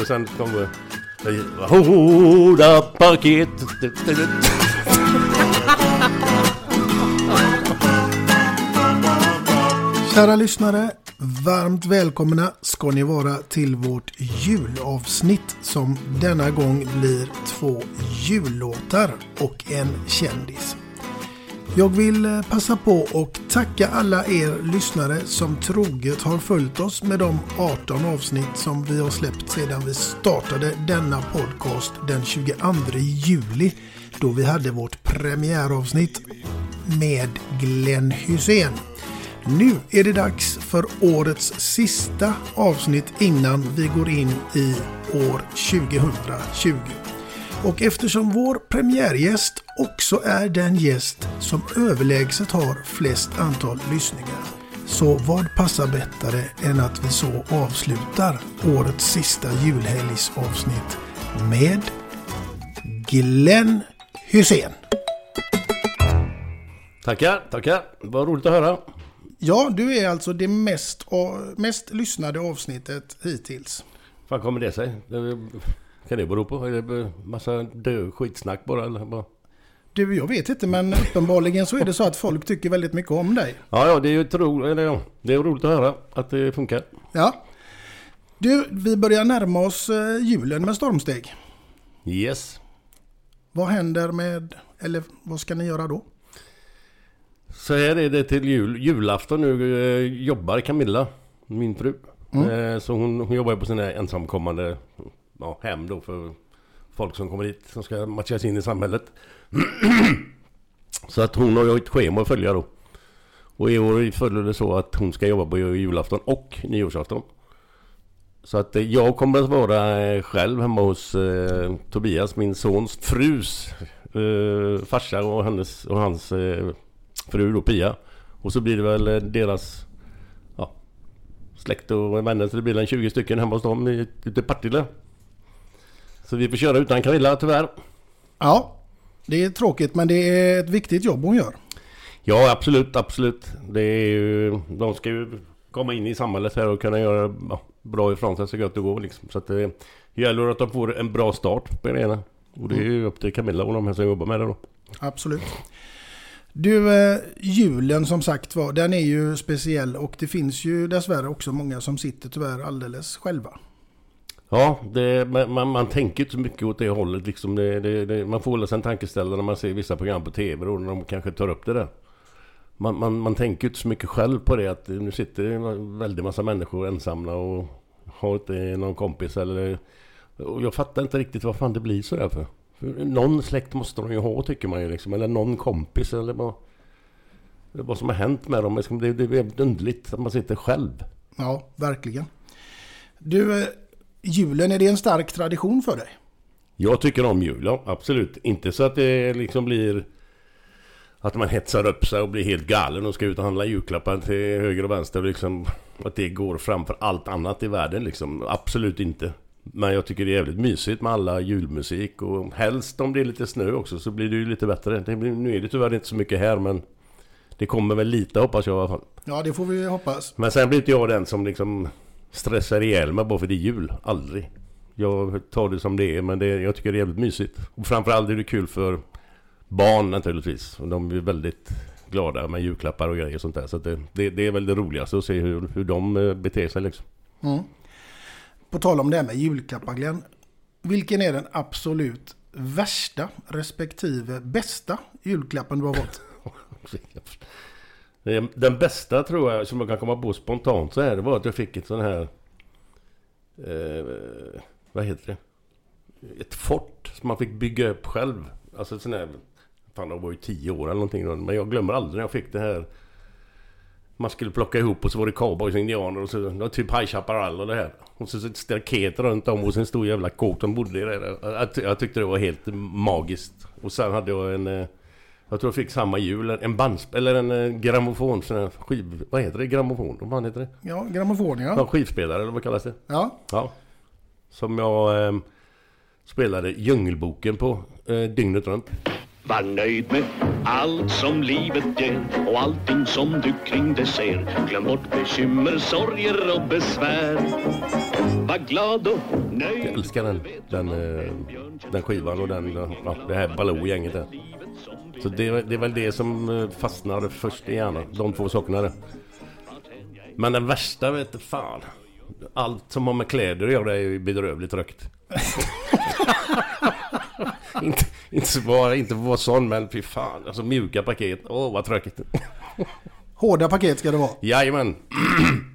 Och sen kommer Hårda paket. Kära lyssnare, varmt välkomna ska ni vara till vårt julavsnitt som denna gång blir 2 jullåtar och en kändis. Jag vill passa på och tacka alla er lyssnare som troget har följt oss med de 18 avsnitt som vi har släppt sedan vi startade denna podcast den 22 juli då vi hade vårt premiäravsnitt med Glenn Hussein. Nu är det dags för årets sista avsnitt innan vi går in i år 2020. Och eftersom vår premiärgäst också är den gäst som överlägset har flest antal lyssningar. Så vad passar bättre än att vi så avslutar årets sista julhelgsavsnitt med Glenn Hussein. Tackar, tackar. Vad roligt att höra. Ja, du är alltså det mest lyssnade avsnittet hittills. Vad kommer det sig? Kan det bero på? Är det massa skitsnack bara? Eller bara? Du, jag vet inte, men uppenbarligen så är det så att folk tycker väldigt mycket om dig. Ja, det är ju det är roligt att höra att det funkar. Ja. Du, vi börjar närma oss julen med stormsteg. Yes. Vad händer med, eller vad ska ni göra då? Så här är det till julafton nu jobbar Camilla, min fru. Mm. Så hon jobbar på sina ensamkommande... Ja, hem då för folk som kommer hit som ska matchas in i samhället. Så att hon har ju ett schema att följa då. Och i år följer det så att hon ska jobba på julafton och nyårsafton. Så att jag kommer att vara själv hemma hos Tobias, min sons frus farsa och hans fru då, Pia. Och så blir det väl deras släkt och vänner, så det blir en 20 stycken hemma hos dem ute i Partille. Så vi får köra utan Karilla tyvärr. Ja, det är tråkigt, men det är ett viktigt jobb hon gör. Ja, absolut, absolut. Det är ju, de ska ju komma in i samhället här och kunna göra bra ifrån sig så gott det går. Liksom. Så att det gäller att de får en bra start på det. Och det är ju upp till Camilla och de här som jobbar med det då. Absolut. Du, julen som sagt var, den är ju speciell och det finns ju dessvärre också många som sitter tyvärr alldeles själva. Ja, man tänker inte så mycket åt det hållet. Liksom man får läsa en tankeställare när man ser vissa program på tv och när de kanske tar upp det där. Man tänker inte så mycket själv på det. Att nu sitter en väldigt massa människor ensamma och har inte någon kompis eller Och jag fattar inte riktigt vad fan det blir så där för. Någon släkt måste de ju ha, tycker man ju liksom. Eller någon kompis eller vad som har hänt med dem. Det är underligt att man sitter själv. Ja, verkligen. Du, julen, är det en stark tradition för dig? Jag tycker om julen, absolut. Inte så att det liksom blir att man hetsar upp sig och blir helt galen och ska ut och handla julklappar till höger och vänster. Liksom, att det går framför allt annat i världen. Liksom. Absolut inte. Men jag tycker det är jävligt mysigt med alla julmusik. Och helst om det är lite snö också så blir det ju lite bättre. Nu är det tyvärr inte så mycket här, men det kommer väl lite, hoppas jag i alla fall. Ja, det får vi hoppas. Men sen blir inte jag den som liksom stressar ihjäl mig bara för det är jul. Aldrig. Jag tar det som det är, men jag tycker det är jävligt mysigt. Och framförallt är det kul för barn naturligtvis. Och de är väldigt glada med julklappar och grejer och sånt där. Så att det är väl det roligaste att se hur de beter sig liksom. Mm. På tal om det här med julklappar, Glenn. Vilken är den absolut värsta respektive bästa julklappen du har fått? Den bästa tror jag som jag kan komma på spontant så här, det var att jag fick ett sån här vad heter det? Ett fort som man fick bygga upp själv. Alltså sån här, fan, det var ju 10 år eller någonting då, men jag glömmer aldrig när jag fick det här. Man skulle plocka ihop och så var det cowboys och indianer och så typ High Chaparral och det här. Och så ett staket runt om och sen stor jävla kåk som bodde i det där. Jag tyckte det var helt magiskt. Och sen hade jag jag tror jag fick samma jul, en bandspel eller en grammofon, sån skiv, vad heter det, grammofon? Vad heter det? Ja, grammofon, ja. En skivspelare eller vad kallas det? Ja. Ja. Som jag spelade Djungelboken på dygnet runt. Var nöjd med allt som livet ger och allting som du kring det ser. Glöm bort bekymmer, sorger och besvär. Var glad och nöjd. Jag älskar den skivan och det här ballongänget där. Så det är väl det som fastnade först i hjärnan. De två sakerna där. Men den värsta, vet du, fan. Allt som har med kläder att göra är ju bedrövligt rökt. Inte vara sån, men fy fan. Alltså mjuka paket. Åh, vad tråkigt. Hårda paket ska det vara. Jajamän.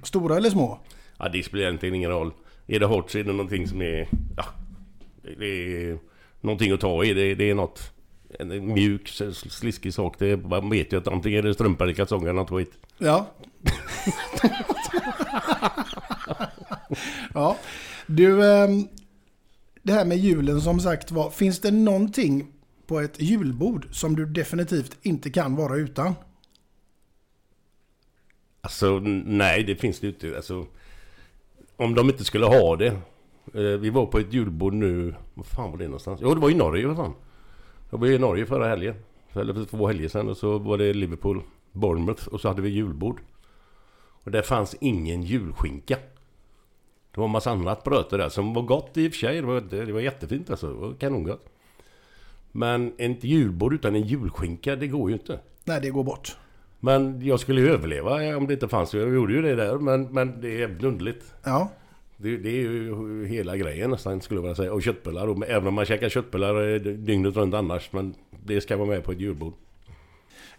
Stora eller små? Ja, det spelar inte ingen roll. Är det hårt så är det någonting som är... Ja, det är någonting att ta i. Det är något... En mjuk, sliskig sak. Det man vet ju att antingen är det strumpar eller kalsonger eller något skit. Ja. Ja. Du, det här med julen som sagt var. Finns det någonting på ett julbord som du definitivt inte kan vara utan? Alltså, nej, det finns det inte. Alltså, om de inte skulle ha det. Vi var på ett julbord nu. Vad fan var det någonstans? Jo, det var i Norge, vad fan. Jag var i Norge förra helgen, eller för 2 helger sedan, och så var det Liverpool, Bournemouth, och så hade vi julbord. Och där fanns ingen julskinka. Det var en massa annat bröte där som var gott i och för sig, det var jättefint alltså, det var kanongott. Men inte julbord utan en julskinka, det går ju inte. Nej, det går bort. Men jag skulle ju överleva om det inte fanns, jag gjorde ju det där, men det är blundligt. Ja. Det är ju hela grejen nästan, skulle jag vilja säga. Och köttbullar, och även om man käkar köttbullar dygnet runt annars. Men det ska vara med på ett julbord.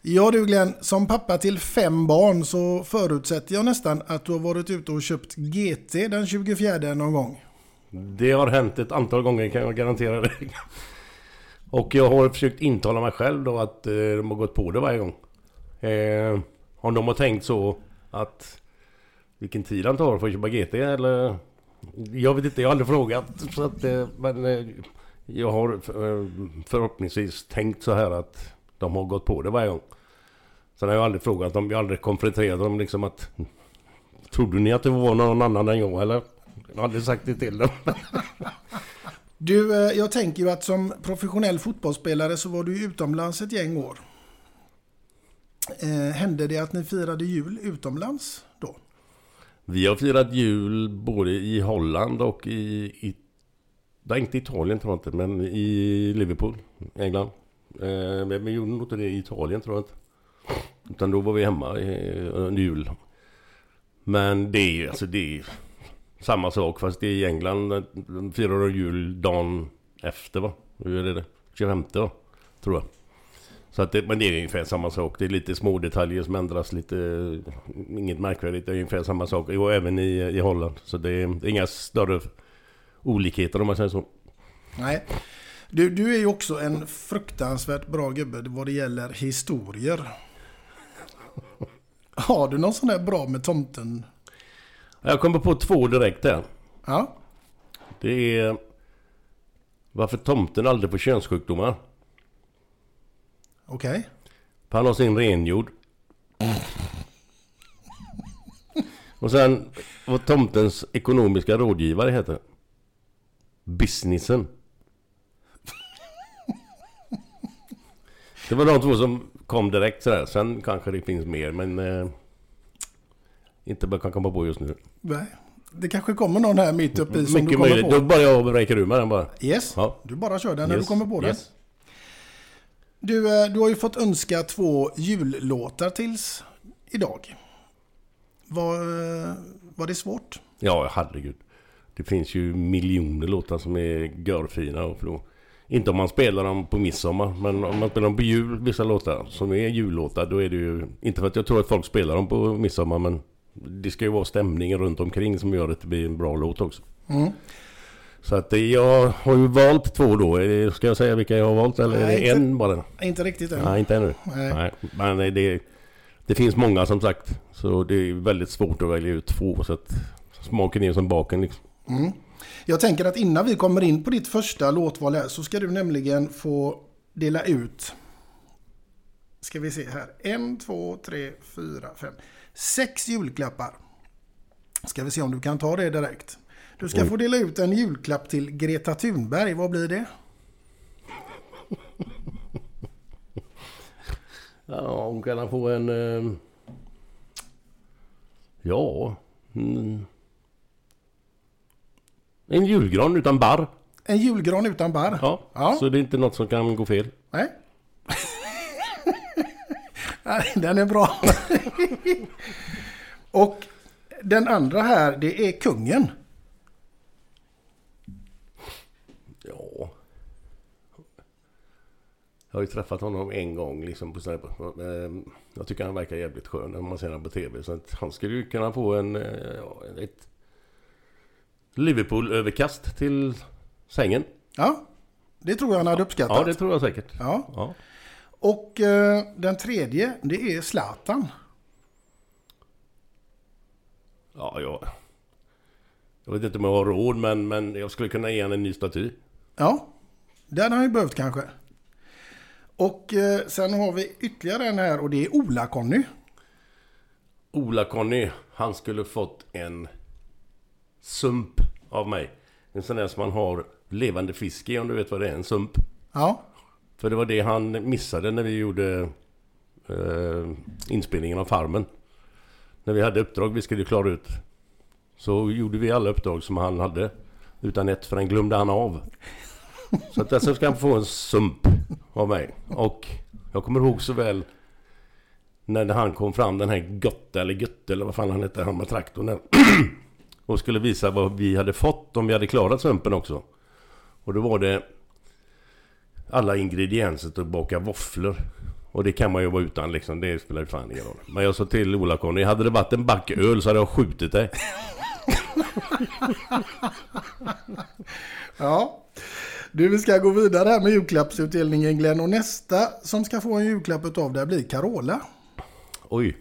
Ja du Glenn, som pappa till 5 barn så förutsätter jag nästan att du har varit ute och köpt GT den 24 någon gång. Det har hänt ett antal gånger, kan jag garantera det. Och jag har försökt intala mig själv då att de har gått på det varje gång. Om de har tänkt så att... Vilken tid han tar för att köpa GT eller... Jag vet inte, jag har aldrig frågat. Så att, men jag har förhoppningsvis tänkt så här att de har gått på det varje gång. Sen har jag aldrig frågat dem, jag har aldrig konfronterat dem liksom att... Trodde ni att det var någon annan än jag eller? Jag har aldrig sagt det till dem. Du, jag tänker ju att som professionell fotbollsspelare så var du utomlands ett gäng år. Hände det att ni firade jul utomlands då? Vi har firat jul både i Holland och i nej, inte Italien tror jag inte, men i Liverpool, England. Men vi gjorde inte det i Italien tror jag inte. Utan då var vi hemma under jul. Men det är samma sak, fast det är i England. De firar jul dagen efter, va? Hur är det? 25, va? Tror jag. Så att men det är ungefär samma sak. Det är lite små detaljer som ändras lite. Inget märkvärdigt, det är ungefär samma sak. Och även i Holland. Så det är inga större olikheter om man säger så. Nej. Du är ju också en fruktansvärt bra gubbe vad det gäller historier. Har du någon sån där bra med tomten? Jag kommer på två direkt där. Ja. Det är varför tomten aldrig får könssjukdomar. Okej. Okay. Han har sin renjord. Och sen vad tomtens ekonomiska rådgivare heter. Businessen. Det var de två som kom direkt sådär. Sen kanske det finns mer, men inte bara kan komma på just nu. Nej, det kanske kommer någon här mitt uppe i som mycket du kommer möjligt. På. Då bara jag räcker ur med den bara. Yes, ja. Du bara kör den när du kommer på den. Yes. Du har ju fått önska två jullåtar tills idag. Var det svårt? Ja, herregud. Det finns ju miljoner låtar som är görfina och förlåt. Inte om man spelar dem på midsommar, men om man spelar dem på jul, vissa låtar som är jullåtar, då är det ju, inte för att jag tror att folk spelar dem på midsommar, men det ska ju vara stämningen runt omkring som gör att det blir en bra låt också. Mm. Så att jag har ju valt två då, ska jag säga vilka jag har valt, eller nej, är det inte, en bara? Inte riktigt än. Nej, inte ännu. Nej. Nej, men det finns många som sagt, så det är väldigt svårt att välja ut två, så att smaken är som baken liksom. Mm. Jag tänker att innan vi kommer in på ditt första låtval här så ska du nämligen få dela ut, ska vi se här, 1, 2, 3, 4, 5, 6 julklappar. Ska vi se om du kan ta det direkt. Du ska få dela ut en julklapp till Greta Thunberg, vad blir det? Ja, hon kan få en... Ja... Mm. En julgran utan barr. En julgran utan barr? Ja, ja, så det är inte något som kan gå fel. Nej. Den är bra. Och den andra här, det är kungen. Ja. Jag har ju träffat honom en gång. Liksom, på, jag tycker han verkar jävligt skön när man ser honom på tv. Så att han skulle ju kunna få en... Ja, ett Liverpool-överkast till sängen. Ja, det tror jag han hade uppskattat. Ja, det tror jag säkert. Ja. Ja. Och den tredje, det är Zlatan. Ja, jag vet inte om jag har råd, men jag skulle kunna ge han en ny staty. Ja, den har jag behövt kanske. Och sen har vi ytterligare en här, och det är Ola Conny. Ola Conny, han skulle fått en... sump av mig. En sån där som man har levande fisk i, om du vet vad det är, en sump. Ja. För det var det han missade när vi gjorde inspelningen av Farmen. När vi hade uppdrag vi skulle klara ut, så gjorde vi alla uppdrag som han hade utan ett, för den glömde han av. Så att därför ska han få en sump av mig. Och jag kommer ihåg så väl när han kom fram, den här Götte eller vad fan han hette, han med traktorn och skulle visa vad vi hade fått om vi hade klarat sumpen också. Och då var det alla ingredienser till att baka våfflor. Och det kan man ju vara utan liksom, det spelar ju fan ingen roll. Men jag sa till Ola Conny, hade det varit en backöl så hade jag skjutit dig. Ja, du, vi ska gå vidare här med julklappsutdelningen, Glenn. Och nästa som ska få en julklapp utav det blir Karola. Oj.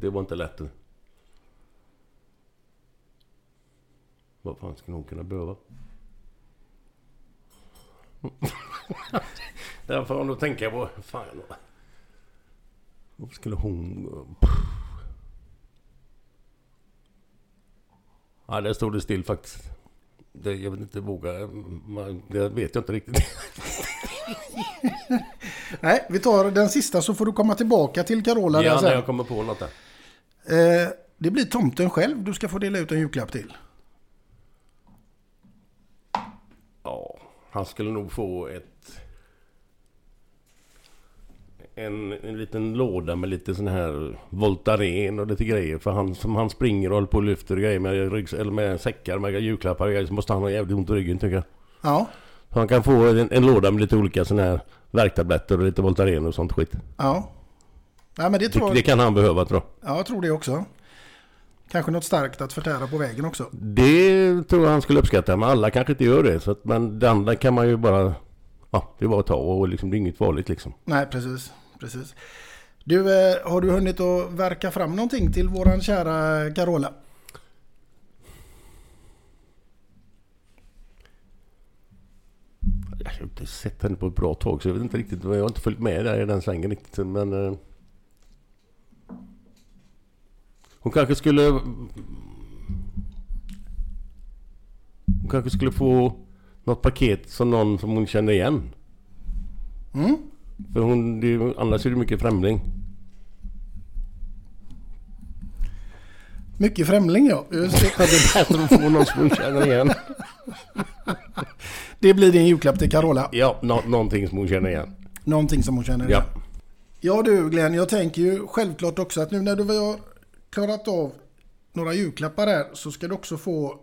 Det var inte lätt. Vad fan skulle hon kunna behöva? Därför har hon att tänka på. Fan. Vad skulle hon... Ja, där stod det still faktiskt. Det, jag vet inte våga. Det vet jag inte riktigt. Nej, vi tar den sista så får du komma tillbaka till Karola. Ja, när jag kommer på något där. Det blir tomten själv du ska få dela ut en julklapp till. Ja, han skulle nog få en liten låda med lite sån här voltaren och lite grejer. För han, som han springer och håller på och lyfter grejer med, eller med säckar, med julklappar och grejer, så måste han ha jävligt ont i ryggen tycker jag. Ja. Så han kan få en låda med lite olika sån här värktabletter och lite voltaren och sånt skit. Ja. Nej, men det kan han behöva tror jag. Ja, jag tror det också. Kanske något starkt att förtära på vägen också. Det tror jag han skulle uppskatta, men alla kanske inte gör det. Så att, men det andra kan man ju bara... Ja, det är bara att ta och liksom, det är inget farligt liksom. Nej, precis, precis. Du, har du hunnit att verka fram någonting till våran kära Karola? Jag har inte sett henne på ett bra tag, så jag vet inte riktigt. Jag har inte följt med där i den svängen riktigt, men... Hon kanske skulle få något paket som någon som hon känner igen. Mm. För hon, annars är det mycket främling. Mycket främling, ja. Just det. Det är bättre att få någon som hon känner igen. Det blir din julklapp till Karola. Ja, någonting som hon känner igen. Någonting som hon känner igen. Ja. Ja du Glenn, jag tänker ju självklart också att nu när du var klarat av några julklappar här så ska du också få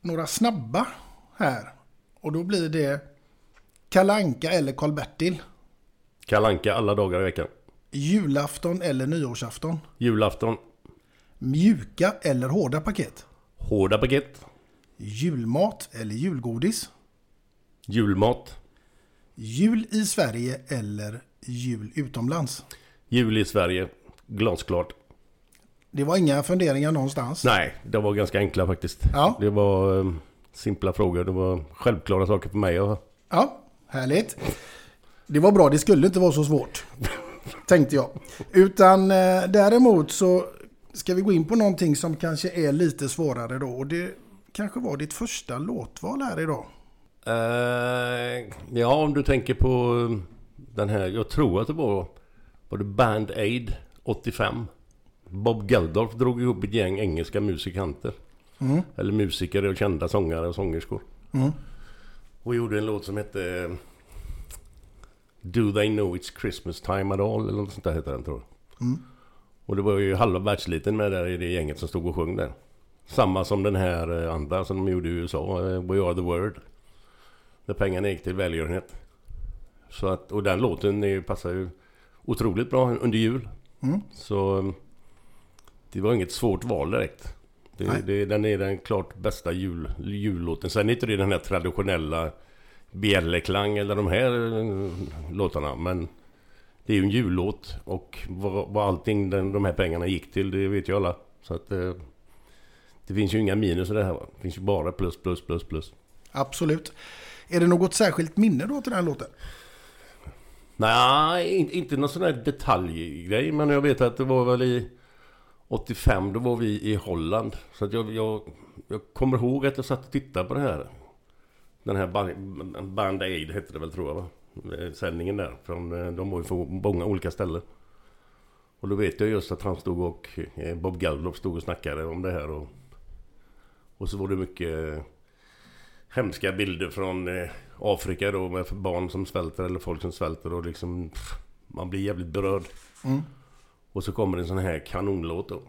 några snabba här. Och då blir det Karlanka eller Karl-Bertil. Karlanka alla dagar i veckan. Julafton eller nyårsafton. Julafton. Mjuka eller hårda paket. Hårda paket. Julmat eller julgodis. Julmat. Jul i Sverige eller jul utomlands. Jul i Sverige, glasklart. Det var inga funderingar någonstans. Nej, det var ganska enkla faktiskt. Ja. Det var simpla frågor. Det var självklara saker för mig. Ja, härligt. Det var bra, det skulle inte vara så svårt. Tänkte jag. Utan däremot så ska vi gå in på någonting som kanske är lite svårare då. Och det kanske var ditt första låtval här idag. Ja, om du tänker på den här. Jag tror att det var det Band Aid 85. Bob Geldof drog ihop ett gäng engelska musikanter. Mm. Eller musiker och kända sångare och sångerskor. Mm. Och gjorde en låt som hette Do They Know It's Christmas Time At All? Eller något sånt där heter den, tror jag. Mm. Och det var ju halva världsliten med där i det gänget som stod och sjöng där. Samma som den här andra som de gjorde i USA, We Are The World. Där pengarna gick till välgörenhet. Så att, och den låten passar ju otroligt bra under jul. Mm. Så... Det var inget svårt val direkt. Den är den klart bästa jullåten. Sen är inte det den här traditionella bjälleklang eller de här låtarna. Men det är ju en jullåt. Och vad allting de här pengarna gick till, det vet ju alla. Så att det finns ju inga minus i det här. Det finns ju bara plus. Absolut. Är det något särskilt minne då till den här låten? Nej, inte någon sån här detaljgrej. Men jag vet att det var väl i 85, då var vi i Holland. Så att jag kommer ihåg att jag satt och tittade på det här. Den här Band Aid hette det väl, tror jag, va? Sändningen där. Från, de var ju från många olika ställen. Och då vet jag just att han stod och Bob Geldof stod och snackade om det här. Och så var det mycket hemska bilder från Afrika då, med barn som svälter eller folk som svälter. Och liksom, man blir jävligt berörd. Mm. Och så kommer en sån här kanonlåt då.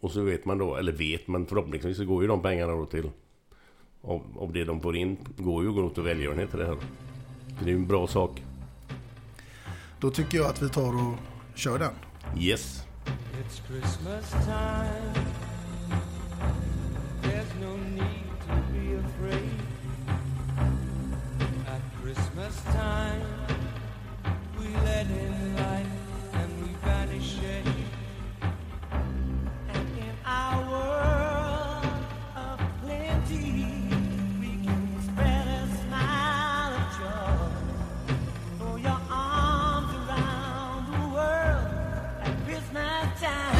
Och så vet man då, eller vet man förhoppningsvis, så går ju de pengarna då till. Av det de får in går ju åt till välgörenhet till det här. Det är ju en bra sak. Då tycker jag att vi tar och kör den. Yes. It's Christmas time. There's no need to be afraid. At Christmas time we let in light. And in our world of plenty, we can spread a smile of joy. Throw your arms around the world at Christmas time.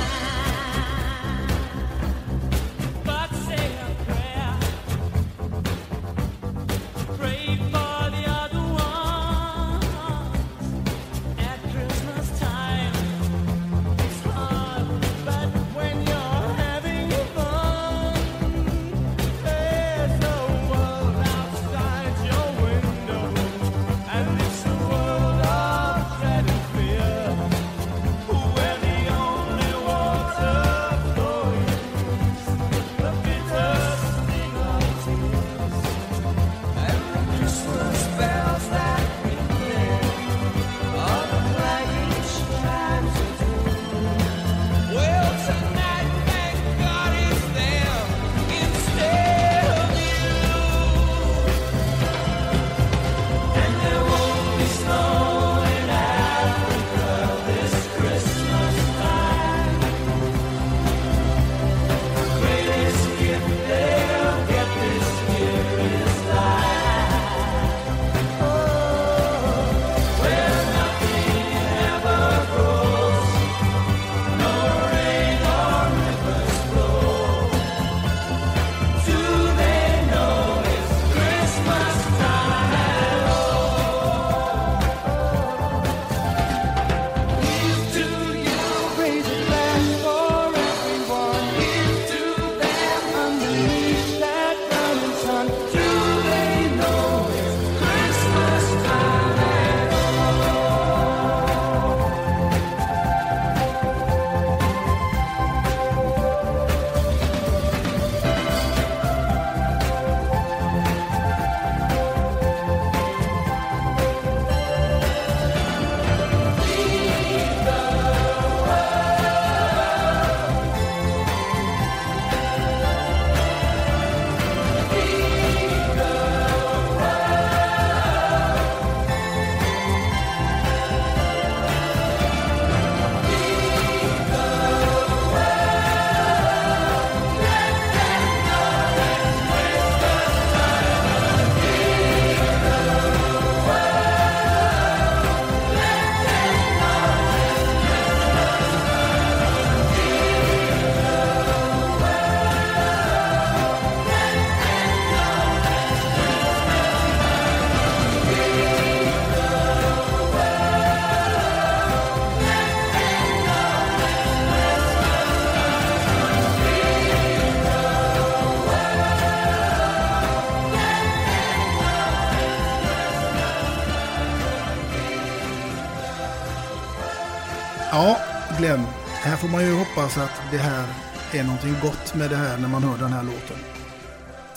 Ja, Glenn, här får man ju hoppas att det här är någonting gott med det här när man hör den här låten.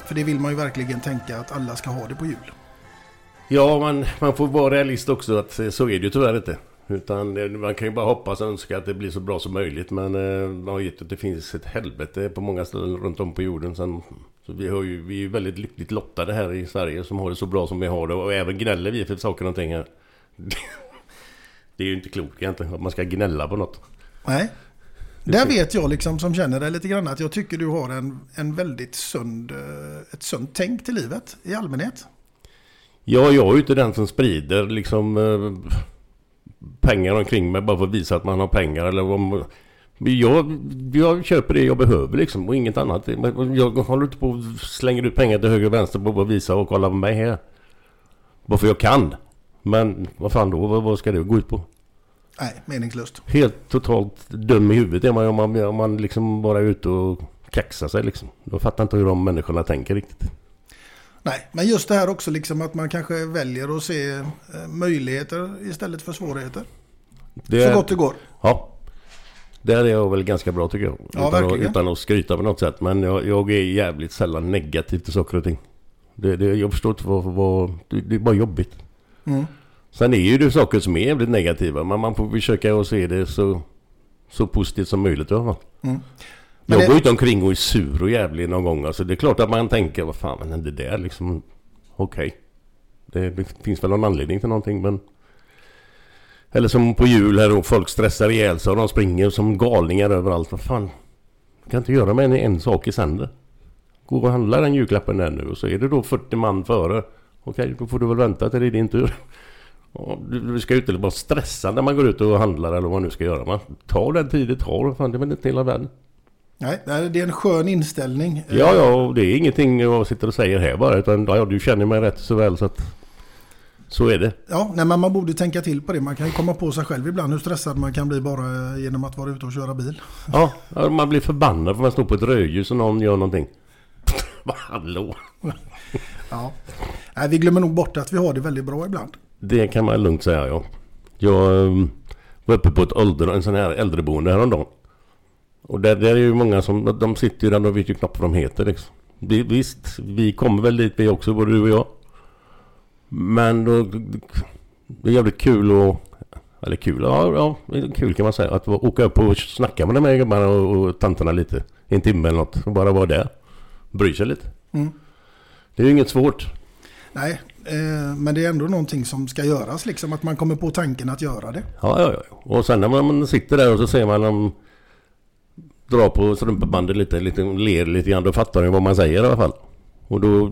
För det vill man ju verkligen tänka att alla ska ha det på jul. Ja, man får vara realist också, att så är det ju tyvärr inte. Utan man kan ju bara hoppas och önska att det blir så bra som möjligt. Men man har gett att det finns ett helvete på många ställen runt om på jorden. Så vi är ju väldigt lyckligt lottade här i Sverige som har det så bra som vi har det. Och även gnäller vi för saker och ting här. Det är ju inte klokt egentligen att man ska gnälla på något. Nej, där vet jag liksom som känner dig lite grann att jag tycker du har en väldigt sunt tänk till livet i allmänhet. Ja, jag är ju inte den som sprider liksom pengar omkring mig bara för att visa att man har pengar. Eller jag köper det jag behöver liksom och inget annat. Jag håller inte på och slänger ut pengar till höger och vänster på att visa och kolla på mig här. Bara för jag kan. Men vad fan då? Vad ska det gå ut på? Nej, meningslöst. Helt totalt dum i huvudet är man om man liksom bara är ute och kaxar sig liksom. Då fattar inte hur de människorna tänker riktigt. Nej, men just det här också liksom att man kanske väljer att se möjligheter istället för svårigheter. Så gott det går. Ja, där är jag väl ganska bra tycker jag. Ja, utan att skryta på något sätt. Men jag är jävligt sällan negativ till saker och ting. Jag förstår inte vad det är bara jobbigt. Mm. Sen är ju det saker som är jävligt negativa, men man får försöka att se det så positivt som möjligt. Ja. Mm. Jag går ut omkring och är sur och jävlig någon gång. Alltså det är klart att man tänker, vad fan är det där liksom? Okej. Det finns väl någon anledning till någonting, men... Eller som på jul här och folk stressar ihjäl sig och de springer som galningar överallt. Vad fan? Jag kan inte göra med en sak i sänder. Gå och handla den julklappen där nu och så är det då 40 man före. Okej, då får du väl vänta till det är din tur. Du ska ju inte bara stressa när man går ut och handlar eller vad man nu ska göra. Man tar den tid det tar, fan, det är väl inte hela världen. Nej, det är en skön inställning. Ja, och det är ingenting jag sitter och säger här bara, utan du känner mig rätt så väl så att så är det. Ja, nej, men man borde tänka till på det. Man kan ju komma på sig själv ibland hur stressad man kan bli bara genom att vara ute och köra bil. Ja, man blir förbannad för att man står på ett rödljus och någon gör någonting. Hallå! Ja. Nej, vi glömmer nog bort att vi har det väldigt bra ibland. Det kan man lugnt säga, ja. Jag var uppe på en sån här äldreboende häromdagen. Och där är ju många som, de sitter ju där och vet ju knappt vad de heter liksom. Visst, vi kommer väl dit vi också, både du och jag. Men då, det är jävligt kul kul kan man säga, att åka upp och snacka med de här gubbarna och tanterna lite. En timme eller något, och bara vara där. Bryr sig lite. Mm. Det är ju inget svårt. Nej, men det är ändå någonting som ska göras liksom, att man kommer på tanken att göra det. Ja. Och sen när man sitter där och så ser man dem dra på strumpbandet lite ler lite grann, då fattar man vad man säger i alla fall. Och då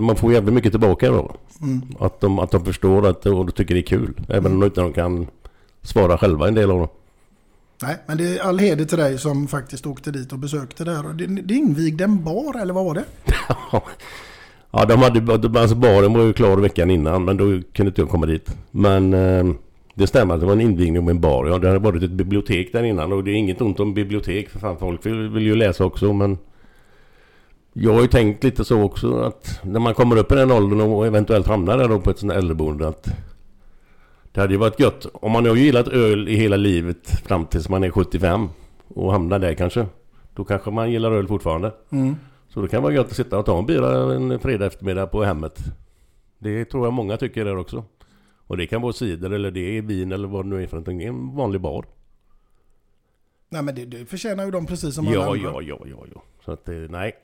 man får jävligt mycket tillbaka då. Mm. Att de förstår att och de tycker det är kul, även om de inte kan svara själva en del av dem. Nej, men det är all heder till dig som faktiskt åkte dit och besökte där. Det invigde en bar, eller vad var det? Ja, baren var ju klar veckan innan, men då kunde inte jag komma dit. Men det stämmer att det var en invigning om en bar. Ja, det hade varit ett bibliotek där innan, och det är inget ont om bibliotek, för fan, folk vill ju läsa också. Men jag har ju tänkt lite så också, att när man kommer upp i den åldern och eventuellt hamnar där då på ett sånt här äldreboende, att det hade ju varit gött. Om man har ju gillat öl i hela livet fram tills man är 75 och hamnar där kanske, då kanske man gillar öl fortfarande. Mm. Så då kan man ju inte sitta och ta en bira en fredag eftermiddag på hemmet. Det tror jag många tycker där också. Och det kan vara cider eller det är vin eller vad det nu är för någonting. Det är en vanlig bar. Nej, men det förtjänar ju de precis som alla andra. Ja. Så att nej.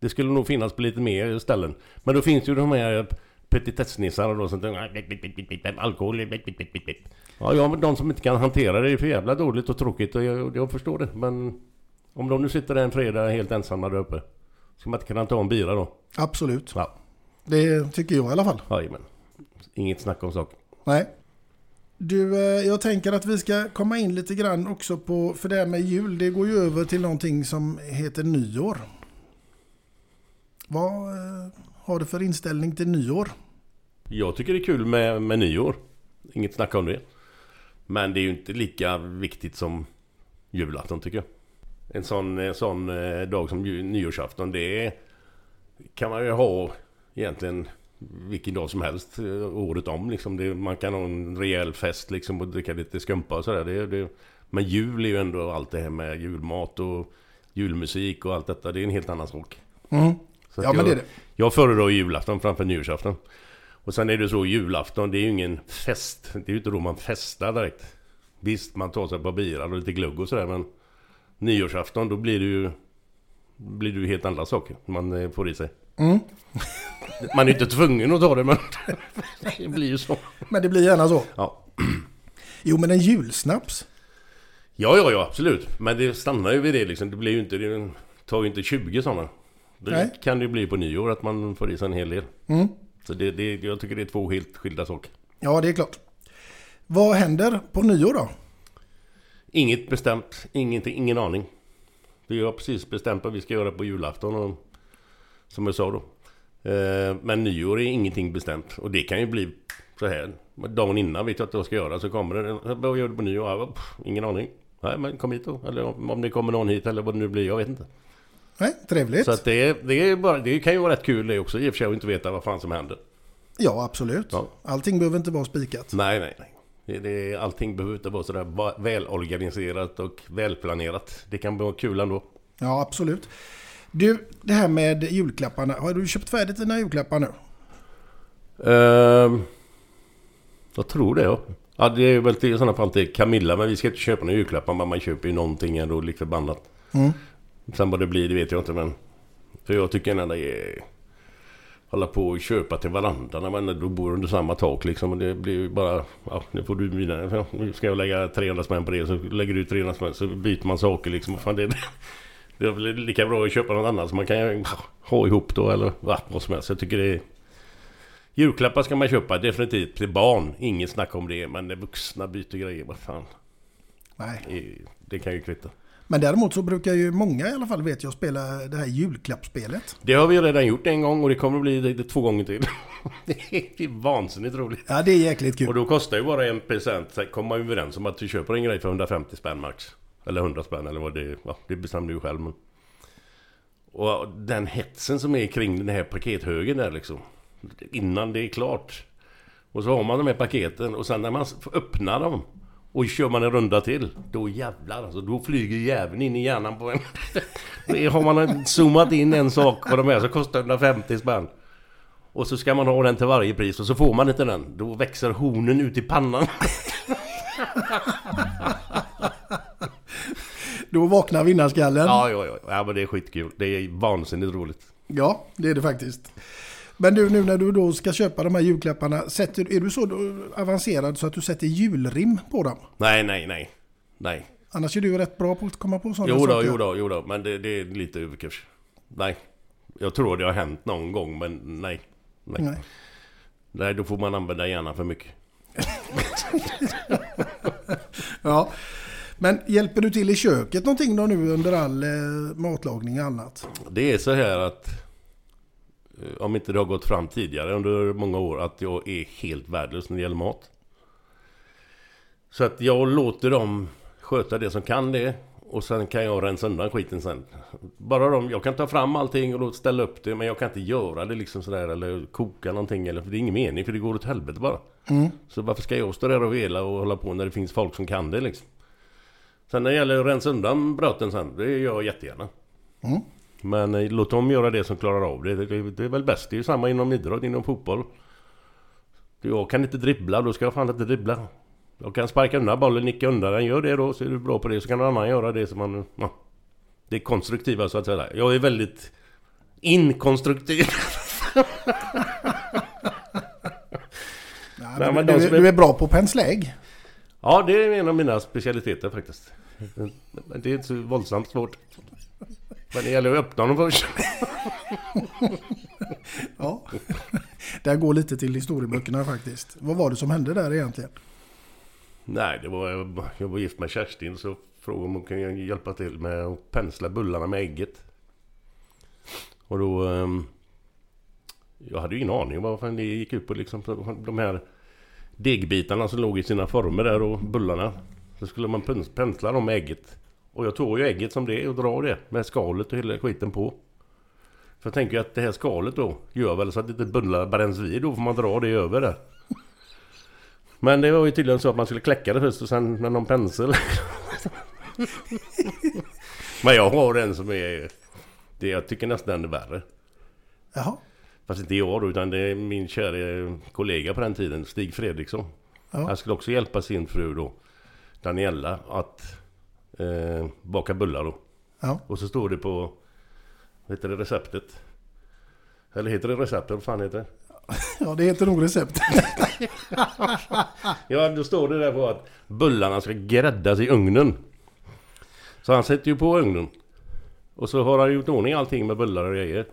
Det skulle nog finnas på lite mer ställen. Men då finns ju de här petitessnissarna då som alkohol. Ja, men de som inte kan hantera det är för jävla dåligt och tråkigt. Och jag förstår det, men... Om de nu sitter där en fredag helt ensamma där uppe, ska man inte kunna ta en bira då? Absolut. Ja. Det tycker jag i alla fall. Jajamän. Inget snack om saker. Nej. Du, jag tänker att vi ska komma in lite grann också på, för det här med jul, det går ju över till någonting som heter nyår. Vad har du för inställning till nyår? Jag tycker det är kul med nyår. Inget snack om det. Men det är ju inte lika viktigt som julafton tycker jag. En sån dag som nyårsafton, det kan man ju ha egentligen vilken dag som helst året om liksom. Det, man kan ha en rejäl fest liksom och dricka lite skumpa och sådär. Men jul är ju ändå allt det här med julmat och julmusik och allt detta. Det är en helt annan sak. Mm. Så ja, men det är det. Jag föredrar julafton framför nyårsafton. Och sen är det så, julafton, det är ju ingen fest. Det är ju inte då man festar direkt. Visst, man tar sig på bilar och lite glugg och sådär, men nyårsafton, då blir det ju helt andra saker man får i sig. Mm. Man är ju inte tvungen att ta det, men det blir ju så. Men det blir gärna så. Ja. Jo, men en julsnaps? Ja, absolut. Men det stannar ju vid det liksom. Det blir ju inte, det tar ju inte 20 sådana. Det kan det ju bli på nyår att man får i sig en hel del. Mm. Så det, jag tycker det är två helt skilda saker. Ja, det är klart. Vad händer på nyår då? Inget bestämt, ingen aning. Vi har precis bestämt vad vi ska göra på julafton och, som jag sa då. Men nyår är ingenting bestämt. Och det kan ju bli så här. Dagen innan vet jag att jag ska göra, så kommer det. Vad gör du på nyår? Ingen aning. Nej, men kom hit då. Eller om det kommer någon hit eller vad det nu blir, jag vet inte. Nej, trevligt. Så att det kan ju vara rätt kul det också. I och för sig att inte veta vad fan som händer. Ja, absolut. Ja. Allting behöver inte vara spikat. Nej. Allting behöver inte vara sådär välorganiserat och välplanerat. Det kan vara kul ändå. Ja, absolut. Du, det här med julklapparna. Har du köpt färdigt dina julklappar nu? Jag tror det, ja. Ja, det är väl i sådana fall till Camilla. Men vi ska inte köpa några julklappar. Man köper ju någonting ändå, lik förbannat. Mm. Sen vad det blir, det vet jag inte. Men för jag tycker ändå är hålla på och köpa till varandra när man då bor under samma tak liksom, och det blir ju bara, ja, nu får du mina, ska jag lägga 300 spänn på det, så lägger du 300 spänn, så byter man saker liksom, och fan det är väl lika bra att köpa något annat så man kan ju ha ihop då, eller vad som helst. Jag tycker det är, julklappar ska man köpa definitivt till barn, ingen snack om det, men det vuxna byter grejer, vad fan. Nej. Det kan ju kvitta. Men däremot så brukar ju många i alla fall, vet jag, spela det här julklappsspelet. Det har vi redan gjort en gång och det kommer att bli det 2 gånger till. Det är vansinnigt roligt. Ja, det är jäkligt kul. Och då kostar ju bara 1%. Så kommer man överens om att du köper en grej för 150 spänn max. Eller 100 spänn eller vad det är. Ja, det bestämmer du själv. Men... Och den hetsen som är kring den här pakethögen där liksom. Innan det är klart. Och så har man de här paketen och sen när man öppnar dem. Och kör man en runda till, då jävlar alltså, då flyger jäveln in i hjärnan på en. Har man zoomat in en sak på de här, så kostar 150 spänn. Och så ska man ha den till varje pris, och så får man inte den. Då växer hornen ut i pannan. Då vaknar vinnarskallen. Ja, men det är skitkul. Det är vansinnigt roligt. Ja, det är det faktiskt. Men du, nu när du då ska köpa de här julklapparna, är du så avancerad så att du sätter julrim på dem? Nej. Annars är du ju rätt bra på att komma på sådana saker. Jo då, men det är lite överkurs. Nej, jag tror det har hänt någon gång, men nej. Nej, då får man använda hjärnan för mycket. Ja, men hjälper du till i köket någonting då nu under all matlagning och annat? Det är så här att om inte det har gått fram tidigare under många år att jag är helt värdelös när det gäller mat. Så att jag låter dem sköta det som kan det, och sen kan jag rensa undan skiten sen. Bara jag kan ta fram allting och ställa upp det, men jag kan inte göra det liksom sådär eller koka någonting, eller för det är ingen mening, för det går åt helvete bara. Mm. Så varför ska jag stå där och vela och hålla på när det finns folk som kan det liksom. Sen när det gäller att rensa undan bröten sen, det gör jag jättegärna. Mm. Men låt dem göra det som klarar av det. Det är väl bäst. Det är ju samma inom idrott, inom fotboll. Jag kan inte dribbla, då ska jag fan inte dribbla. Jag kan sparka undan bollen, nicka undan den. Gör det då, så är du bra på det. Så kan någon annan göra det som man... Ja. Det är konstruktiva, så att säga. Jag är väldigt inkonstruktiv. Nej, men du är bra på penslägg. Ja, det är en av mina specialiteter faktiskt. Det är inte så våldsamt svårt. Men det gäller att öppna dem först. Ja, det går lite till historieböckerna faktiskt. Vad var det som hände där egentligen? Nej, det var, jag var gift med Kerstin, så frågade om hon kunde hjälpa till med att pensla bullarna med ägget. Och då, jag hade ju ingen aning vad fan det gick ut på liksom, de här degbitarna som låg i sina former där och bullarna. Så skulle man pensla dem med ägget. Och jag tog ju ägget som det och drar det med skalet och hela skiten på. För jag tänker att det här skalet då gör väl så att det inte bundlar bränns vid, då får man dra det över där. Men det var ju tydligen så att man skulle kläcka det först och sen med någon pensel. Men jag har en som är det jag tycker nästan den är värre. Jaha. Fast inte jag då, utan det är min kära kollega på den tiden, Stig Fredriksson. Jaha. Han skulle också hjälpa sin fru då, Daniela, att baka bullar då. Jaha. Och så står det på, heter det receptet? Eller heter det receptet? Vad fan heter det? Ja, det heter nog receptet. Ja, då står det där på att bullarna ska gräddas i ugnen. Så han sätter ju på ugnen. Och så har han gjort ordning allting med bullar och grejer.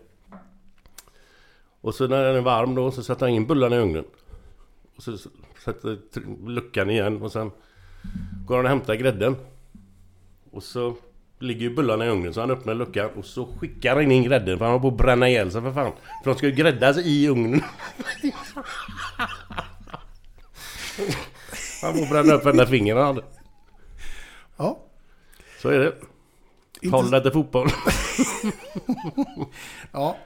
Och så när den är varm då så sätter han in bullarna i ugnen. Och så sätter luckan igen och sen går han och hämtar grädden. Och så ligger ju bullarna i ugnen så han öppnar luckan och så skickar han in grädden för han har på att bränna ihjäl sig för fan. För de ska ju gräddas i ugnen. Han får bränna upp den där fingrarna. Ja. Så är det. Hålla till fotboll. Ja.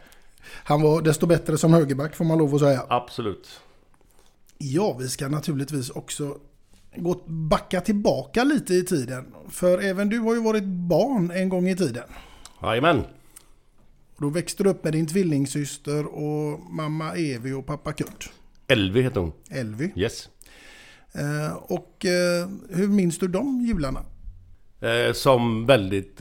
Han var desto bättre som högerback får man lov att säga. Absolut. Ja, vi ska naturligtvis också backa tillbaka lite i tiden. För även du har ju varit barn en gång i tiden. Jajamän. Då växte du upp med din tvillingsyster och mamma Elvi och pappa Kurt. Elvi heter hon. Elvi. Yes. Och hur minns du de jularna? Som väldigt...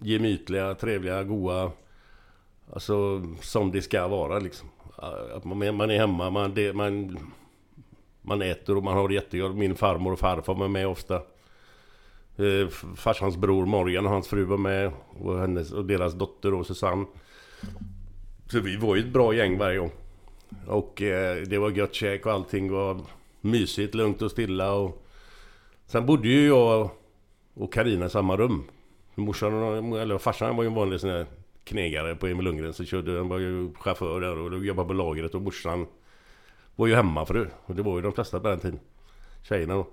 Gemytliga, trevliga, goa, alltså som det ska vara liksom. Att man är hemma, man äter och man har det jättegott. Min farmor och farfar var med ofta farsans bror Morgan och hans fru var med, och hennes och deras dotter och Susanne. Så vi var ju ett bra gäng varje gång. Och det var gött käk och allting var mysigt, lugnt och stilla. Och sen bodde ju jag och Karina i samma rum. Morsan, eller farsan var ju en vanlig sån här knegare på Emil Lundgren, så körde han, var ju chaufför där och jobbade på lagret, och morsan var ju hemmafru, och det var ju de flesta på den tiden, tjejerna då.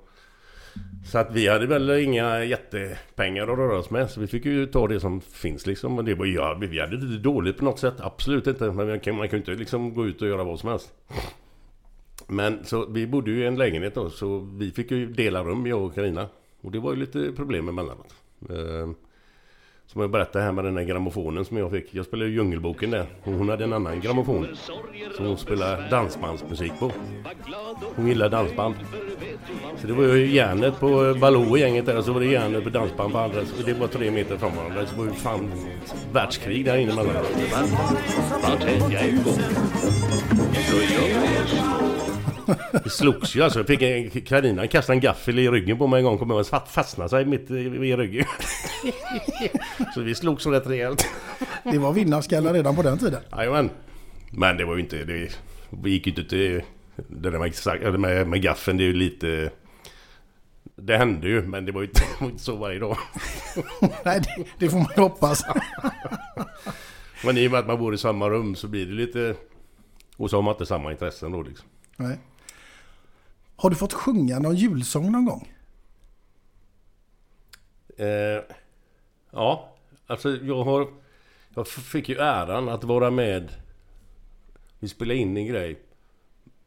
Så att vi hade väl inga jättepengar att röra oss med, så vi fick ju ta det som finns liksom. Men det var, ja, vi hade det dåligt på något sätt, absolut inte, men man kan inte liksom gå ut och göra vad som helst. Men så vi bodde ju i en lägenhet då, så vi fick ju dela rum, jag och Karina, och det var ju lite problem emellanåt. Som jag berättade här med den här grammofonen som jag fick. Jag spelade ju Djungelboken där, och hon hade en annan grammofon som hon spelade dansbandsmusik på. Hon gillade dansband. Så det var ju järnet på Baloo gänget där, så var det järnet på dansband på andra, och det var 3 meter från varandra. Så var ju fan världskrig där inne mellan. Det slogs ju, alltså jag fick Karina kastade en gaffel i ryggen på mig en gång, kom jag och fastnade sig mitt i ryggen. Så vi slogs rätt rejält. Det var vinnarskallar redan på den tiden. Jajamän. Men det var ju inte, det gick ju inte till det där med gaffeln, det är ju lite, det hände ju, men det var ju inte så varje dag. Nej, det får man hoppas. Men i och med att man bor i samma rum så blir det lite, och så har man inte samma intressen då liksom. Nej. Har du fått sjunga någon julsång någon gång? Ja, alltså jag fick ju äran att vara med. Vi spelade in en grej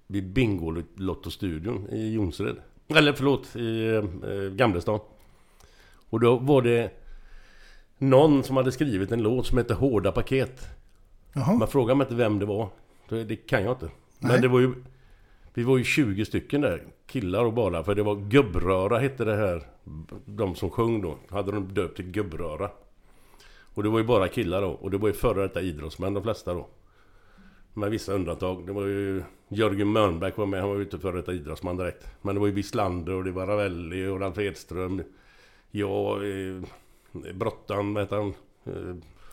vid Bingolotto-studion i Jonsered. Eller förlåt, i Gamlestan. Och då var det någon som hade skrivit en låt som hette Hårda paket. Jaha. Man frågade mig inte vem det var. Det kan jag inte. Nej. Men det var ju... Vi var ju 20 stycken där, killar och bara, för det var Gubbröra hette det här, de som sjöng då, hade de döpt till Gubbröra. Och det var ju bara killar då, och det var ju förra detta idrottsmän de flesta då. Med vissa undantag, det var ju Jörgen Mörnbäck var med, han var ute förra detta idrottsman direkt. Men det var ju Visslander och det var Ravelli och Ralf Edström, jag, Brottan, vad heter han?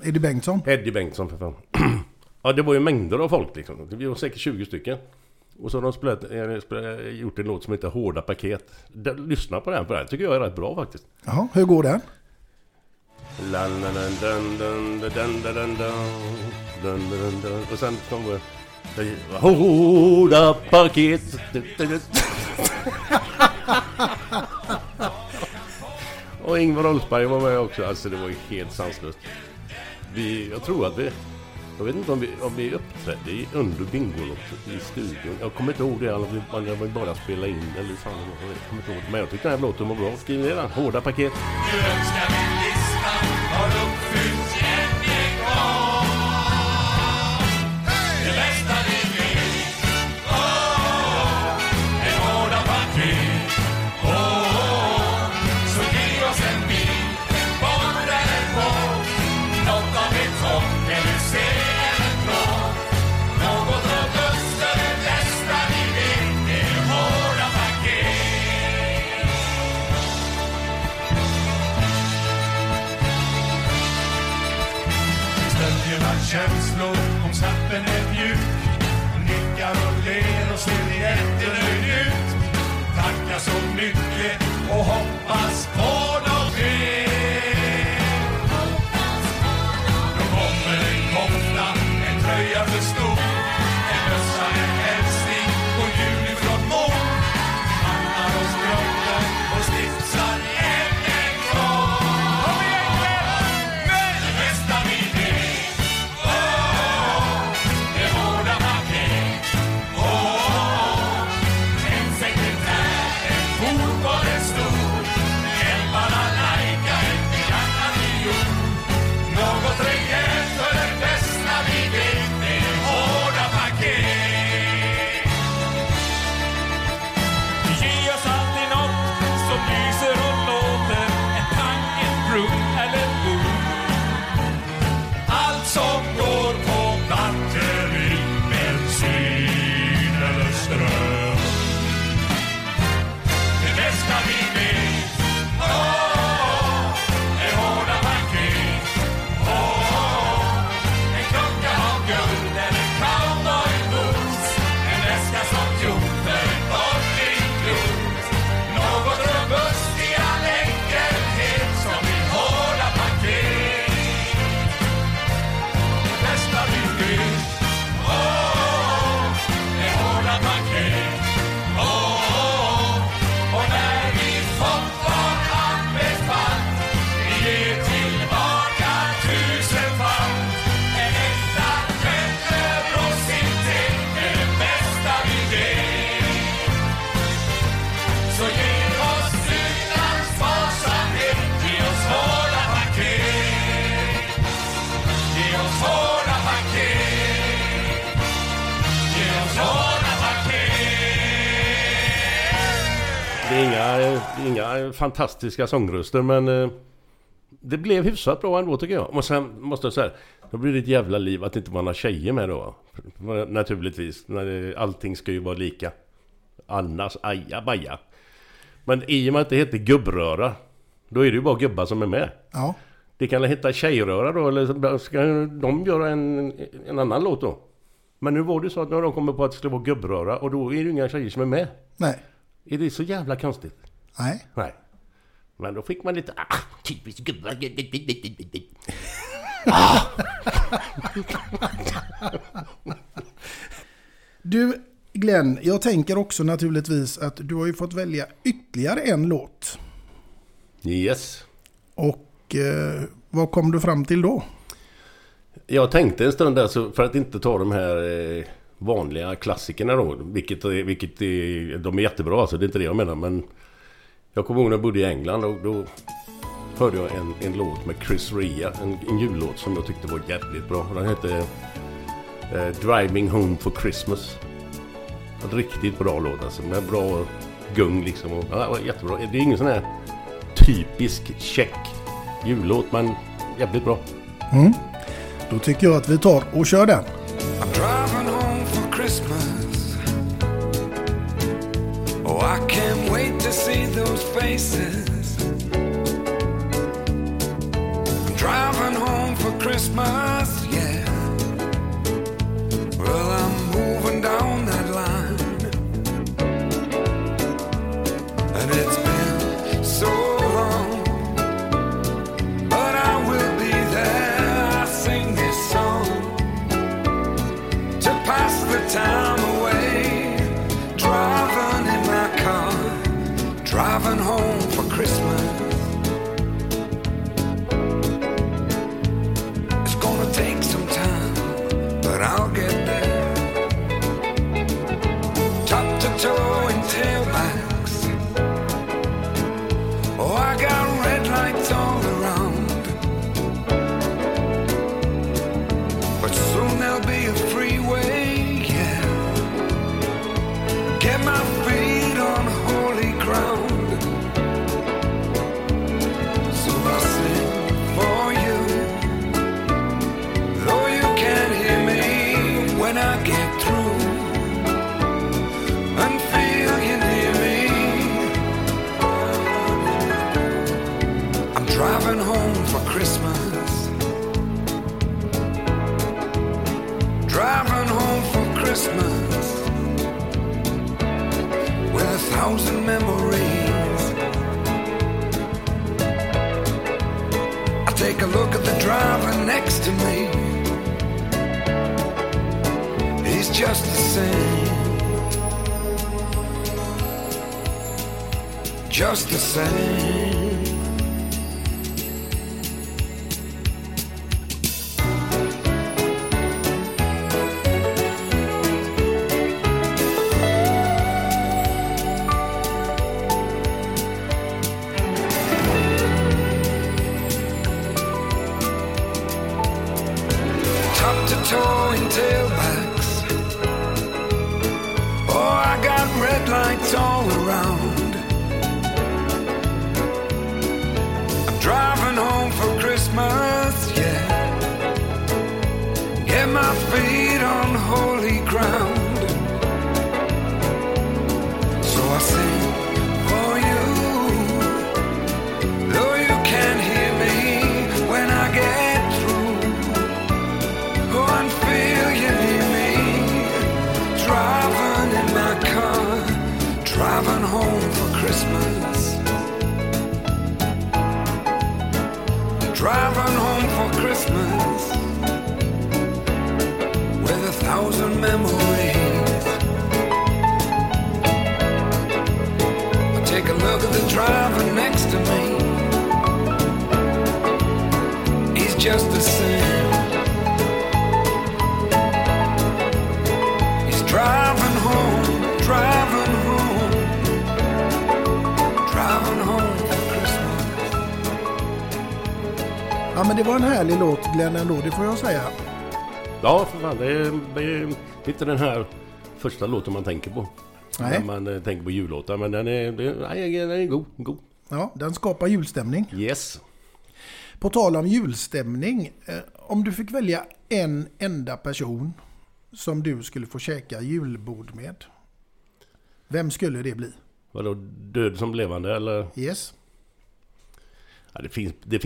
Eddie Bengtsson? Eddie Bengtsson för fan. Ja, det var ju mängder av folk liksom, vi var säkert 20 stycken. Och så har de gjort en låt som heter Hårda paket. Lyssna på den, för det tycker jag är rätt bra faktiskt. Jaha, hur går den? Och sen kommer Hårda paket. Och Ingvar Olsberg var med också. Alltså det var ju helt sanslöst. Jag tror att vi... Jag vet inte om vi uppträdde under Bingolotto i studion. Jag kommer inte ihåg det, eller vi bara spela in eller fan, jag kommer inte ihåg det. Men jag tyckte den här låten var bra. Skriv ner den, Hårda paket. Känslor om snappen är mjuk, nickar och ler och ser jättenöjd ut. Tackar så mycket och hoppas på något mer. Då kommer en koftan, en tröja för stor, en bössa, en hälsning och jul ifrån mor. Handlar och skrottar och slipsar en inga fantastiska sångröster, men det blev hyfsat bra ändå tycker jag. Och sen måste jag säga, då blir det ett jävla liv att det inte var några tjejer med då. Naturligtvis, allting ska ju vara lika. Annars, aja, baja. Men i och med att det heter gubbröra, då är det ju bara gubbar som är med. Ja. Det kan hitta tjejröra då, eller ska de göra en annan låt då? Men nu var det så att när de kommer på att det skulle vara gubbröra, och då är det inga tjejer som är med. Nej. Är det så jävla konstigt? Nej. Nej. Men då fick man lite... Ah, typiskt gubbar. Ah. Du, Glenn, jag tänker också naturligtvis att du har ju fått välja ytterligare en låt. Yes. Och vad kom du fram till då? Jag tänkte en stund där, så för att inte ta de här vanliga klassikerna då, vilket är, de är jättebra, så alltså, det är inte det jag menar, men jag kommer ihåg när jag bodde i England, och då hörde jag en låt med Chris Rea, en jullåt som jag tyckte var jävligt bra. Den hette Driving Home for Christmas. En riktigt bra låt alltså, med bra gung liksom. Och, ja, jättebra. Det är ingen sån här typisk check jullåt, men jävligt bra. Mm. Då tycker jag att vi tar och kör den. I'm driving home for Christmas. Oh, I can't wait to see those faces. I'm driving home for Christmas, yeah. Well, I'm moving down that line. And it's been so long, but I will be there. I sing this song to pass the time away. Driving in my car, driving home for Christmas. It's gonna take some time, but I'll get there. Towing tailbacks. Oh, I got red lights all around. But soon there'll be a freeway, yeah. Get my feet on holy ground. So I sing for you, though you can't hear me when I get through. Driving home for Christmas. Driving home for Christmas. With 1,000 memories. I take a look at the driver next to me. He's just the same. Just the same. Ändå, det får jag säga. Ja, för fan, det är inte den här första låten man tänker på. när man tänker på jullåtar. Men den är god. Ja, den skapar julstämning. Yes. På tal om julstämning, om du fick välja en enda person som du skulle få käka julbord med, vem skulle det bli? Vadå, död som levande eller? Yes. Ja, det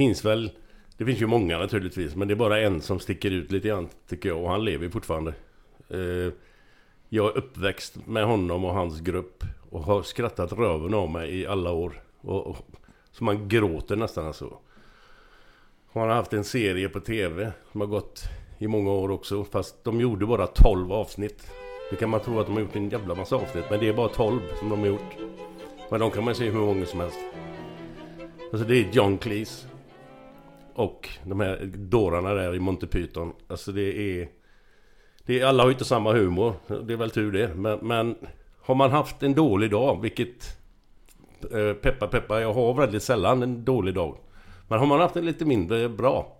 finns ju många naturligtvis, men det är bara en som sticker ut lite grann tycker jag, och han lever fortfarande. Jag är uppväxt med honom och hans grupp och har skrattat röven av mig i alla år. Och så man gråter nästan alltså. Han har haft en serie på tv som har gått i många år också, fast de gjorde bara 12 avsnitt. Det kan man tro att de har gjort en jävla massa avsnitt, men det är bara 12 som de har gjort. Men de kan man se hur många som helst. Alltså det är John Cleese och de här dårarna där i Monty Python. Alltså det är alla har ju inte samma humor, det är väl tur det. Men har man haft en dålig dag, vilket peppa, jag har väldigt sällan en dålig dag. Men har man haft en lite mindre bra,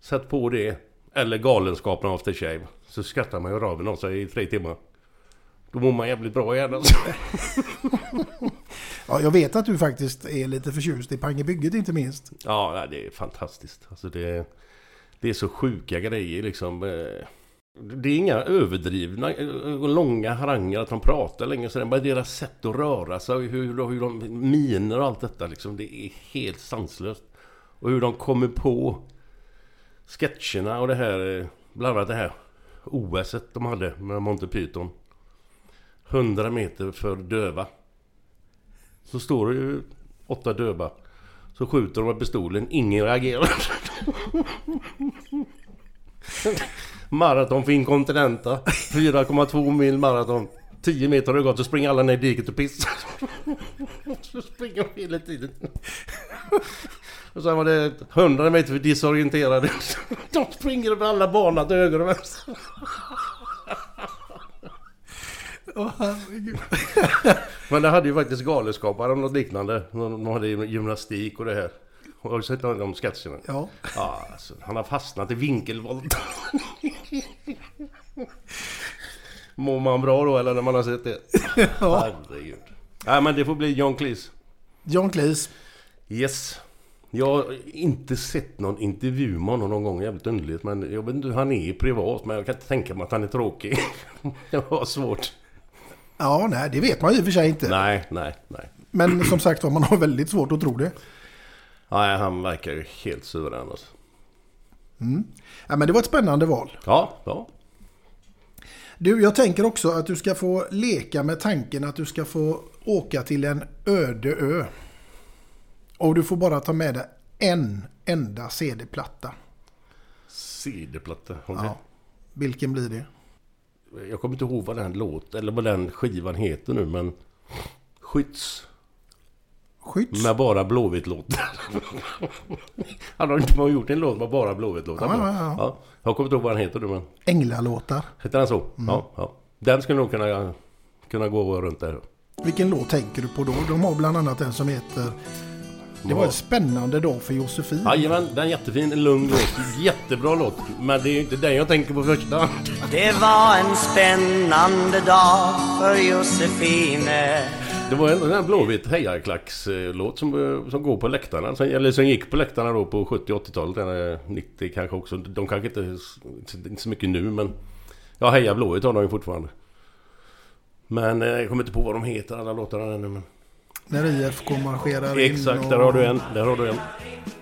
sätt på det, eller galenskapen after shave, så skrattar man ju raven av sig i 3 timmar. Då mår man jävligt bra igen alltså. Ja, jag vet att du faktiskt är lite förtjust i pangebygget inte minst. Ja, det är fantastiskt. Alltså det är så sjuka grejer liksom. Det är inga överdrivna långa haranger att de pratar länge sedan. Bara deras sätt att röra sig, hur de miner och allt detta liksom. Det är helt sanslöst. Och hur de kommer på sketcherna och det här, bland annat det här OS:et de hade med Monty Python. 100 meter för döva. Så står det ju 8 döva. Så skjuter de med pistolen. Ingen reagerar. Maraton för inkontinenta. 4,2 mil maraton. 10 meter har gått, så springer alla ner i diket och pissar. Så springer de hela tiden. Och sen var det 100 meter för disorienterade. De springer över alla banor till höger och vänster. Oh, men det hade ju faktiskt galenskapare om något liknande. De hade gymnastik och det här. Och har sett de sketcherna? Ja. Ja alltså, han har fastnat i vinkelvolt. Mår man bra då eller när man har sett det? Ja. Herregud. Nej, men det får bli John Cleese. John Cleese. Yes. Jag har inte sett någon intervju med honom någon gång, jävligt underligt. Men jag vet inte hur han är privat, men jag kan inte tänka mig att han är tråkig. Det var svårt. Ja, nej, det vet man ju för sig inte. Nej. Men som sagt, man har väldigt svårt att tro det. Nej, han verkar ju helt suverän alltså. Mm. Ja, men det var ett spännande val. Ja. Du, jag tänker också att du ska få leka med tanken att du ska få åka till en öde ö. Och du får bara ta med dig en enda CD-platta. CD-platta? Okay. Ja. Vilken blir det? Jag kommer inte ihåg vad den låt eller vad den skivan heter nu, men Skydds? Med bara blåvitt låtar. Han har inte gjort en låt med bara blåvitt låtar. Ja. Jag kommer inte ihåg vad den heter nu, men Änglalåtar. Heter den så? Mm. Ja. Den skulle nog kunna gå runt där. Vilken låt tänker du på då? De har bland annat en som heter Det var en spännande dag för Josefine. Jajamän, den är jättefin, en lugn låt. Jättebra låt, men det är ju inte den jag tänker på första. Det var en spännande dag för Josefine. Det var en där blåvitt hejarklackslåt som går på läktarna. Som gick på läktarna då på 70-80-talet, 90 kanske också. De kanske inte så mycket nu, men ja, heja blåvitt har de ju fortfarande. Men jag kommer inte på vad de heter, alla låtarna ännu, men när IFK marscherar in. Exakt, och där har du en.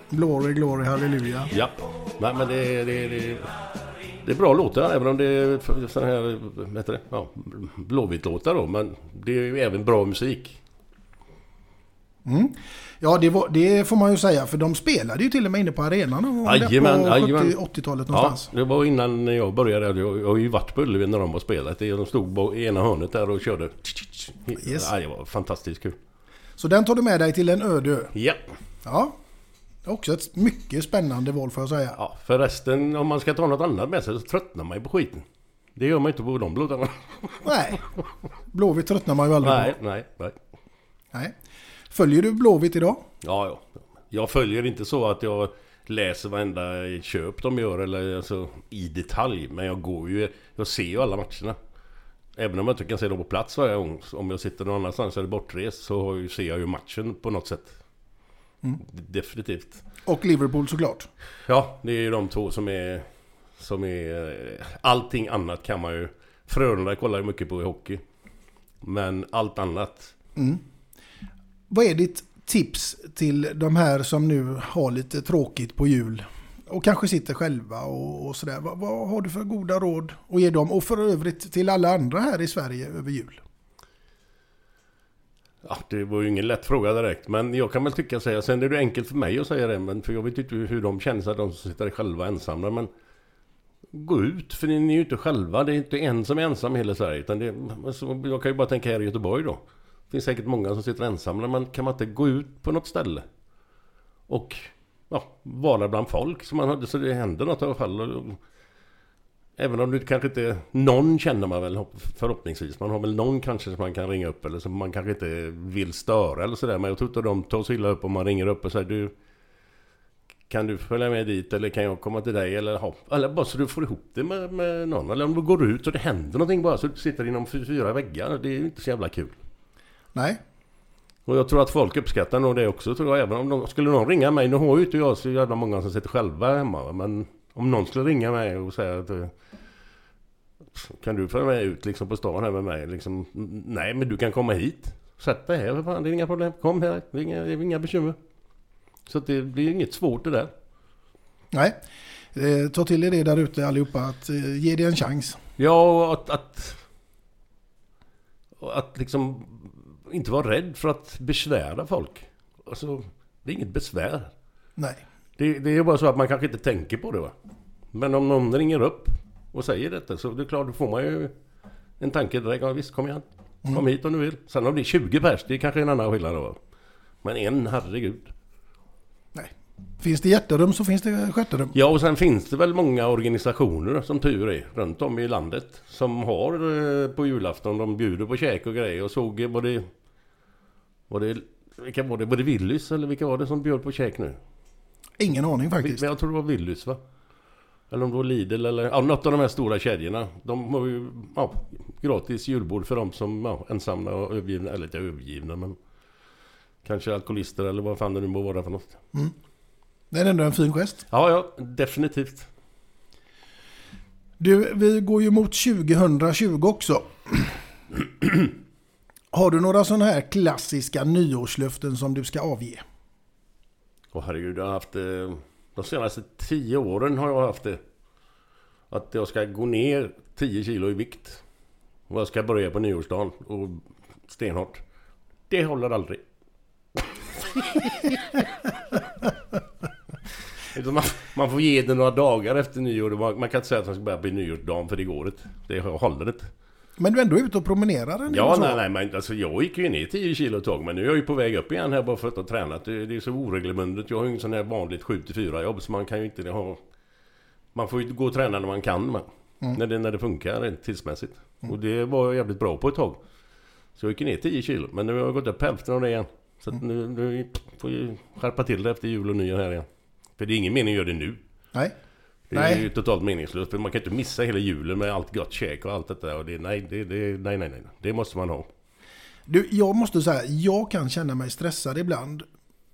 Glory, glory, halleluja. Ja, nej, men det är bra låtar, även om det är sån här, heter det, ja, blåvitt låtar då, men det är ju även bra musik. Mm. Ja, det får man ju säga, för de spelade ju till och med inne på arenan på 80-talet någonstans. Ja, det var innan jag började. Jag har ju varit på Ullevi när de var spelat. De stod i ena hörnet där och körde. Yes. Ja, det var fantastiskt kul. Så den tar du med dig till en öde ö? Ja. Ja. Det är också ett mycket spännande val för att säga. Ja, förresten, om man ska ta något annat med sig så tröttnar man ju på skiten. Det gör man inte på de blåtarna. Nej. Blåvitt tröttnar man ju aldrig på. Nej. Följer du Blåvitt idag? Ja. Jag följer inte så att jag läser varenda köp de gör eller alltså, i detalj. Men jag ser ju alla matcherna. även om jag inte kan se dem på plats varje gång, om jag sitter någon annanstans eller bortrest så ser jag ju matchen på något sätt. Mm. Definitivt. Och Liverpool såklart. Ja, det är ju de två som är allting annat kan man ju. Frölunda kollar ju mycket på i hockey. Men allt annat. Mm. Vad är ditt tips till de här som nu har lite tråkigt på jul och kanske sitter själva och sådär? Vad har du för goda råd att ge dem och för övrigt till alla andra här i Sverige över jul? Ja, det var ju ingen lätt fråga direkt, men jag kan väl tycka säga, sen är det enkelt för mig att säga det, men för jag vet inte hur de känns att de som sitter själva ensamma, men gå ut, för ni är ju inte själva, det är inte en som är ensam hela Sverige, utan det, alltså, jag kan ju bara tänka här i Göteborg då. Det finns säkert många som sitter ensamma, men kan man inte gå ut på något ställe och ja, vara bland folk så det händer något i alla fall. Även om det kanske inte någon känner man väl förhoppningsvis. Man har väl någon kanske som man kan ringa upp eller som man kanske inte vill störa eller sådär. Men jag tror inte de tar sig illa upp om man ringer upp och säger du, kan du följa med dit eller kan jag komma till dig eller bara så du får ihop det med någon. Eller om du går ut så det händer någonting bara så du sitter inom 4 väggar. Det är ju inte så jävla kul. Nej. Och jag tror att folk uppskattar nog det också, tror jag, även om skulle någon ringa mig, nu har ju inte jag så jävla många som sitter själva hemma, men om någon skulle ringa mig och säga att kan du följa mig ut liksom på stan här med mig liksom, nej men du kan komma hit, sätt dig här för fan, det är inga problem, kom här, det är inga bekymmer. Så det blir inget svårt det där. Nej. Ta till er det där ute allihopa att ge det en chans. Ja, och att liksom inte vara rädd för att besvära folk. Alltså, det är inget besvär. Nej. Det är bara så att man kanske inte tänker på det, va? Men om någon ringer upp och säger detta så det är klart, då får man ju en tanke direkt. Ja, visst, kom igen. Kom hit om du vill. Sen om det är 20 pers, det är kanske en annan skillnad då. Men en, herregud. Nej. Finns det hjärterum så finns det stjärterum. Ja, och sen finns det väl många organisationer som tur är runt om i landet som har på julafton, de bjuder på käk och grejer och såg Var det Willys eller vilka var det som bjöd på käk nu? Ingen aning faktiskt. Men jag tror det var Willys, va? Eller om det var Lidl eller något av de här stora kedjorna. De har ju gratis julbord för de som ensamma och övergivna, eller inte övergivna men kanske alkoholister eller vad fan det nu må vara för något. Mm. Det är ändå en fin gest. Ja, definitivt. Du, vi går ju mot 2020 också. Har du några sådana här klassiska nyårslöften som du ska avge? Åh herregud, jag har haft det. De senaste 10 åren har jag haft det. Att jag ska gå ner 10 kilo i vikt. Och jag ska börja på nyårsdagen. Och stenhårt. Det håller aldrig. Man får ge det några dagar efter nyår. Man kan inte säga att man ska börja på nyårsdagen för det går inte. Det håller inte. Men du är ändå ute och promenerar eller? Ja, nej, men alltså, jag gick ju ner 10 kilo ett tag, men nu är jag ju på väg upp igen här bara för att ha tränat. Det är så oregelbundet. Jag har ju en sån här vanligt 7-4 jobb, så man kan ju inte ha... Man får ju gå och träna när man kan, men när det funkar tidsmässigt. Mm. Och det var jag jävligt bra på ett tag. Så jag gick ner 10 kilo, men nu har jag gått upp hälften av det igen. Så att nu får jag skärpa till det efter jul och nyår här igen. För det är ingen mening att göra det nu. Nej. Det är ju totalt meningslöst, för man kan inte missa hela julen med allt gott käk och allt det där. Och nej. Det måste man ha. Du, jag måste säga, jag kan känna mig stressad ibland.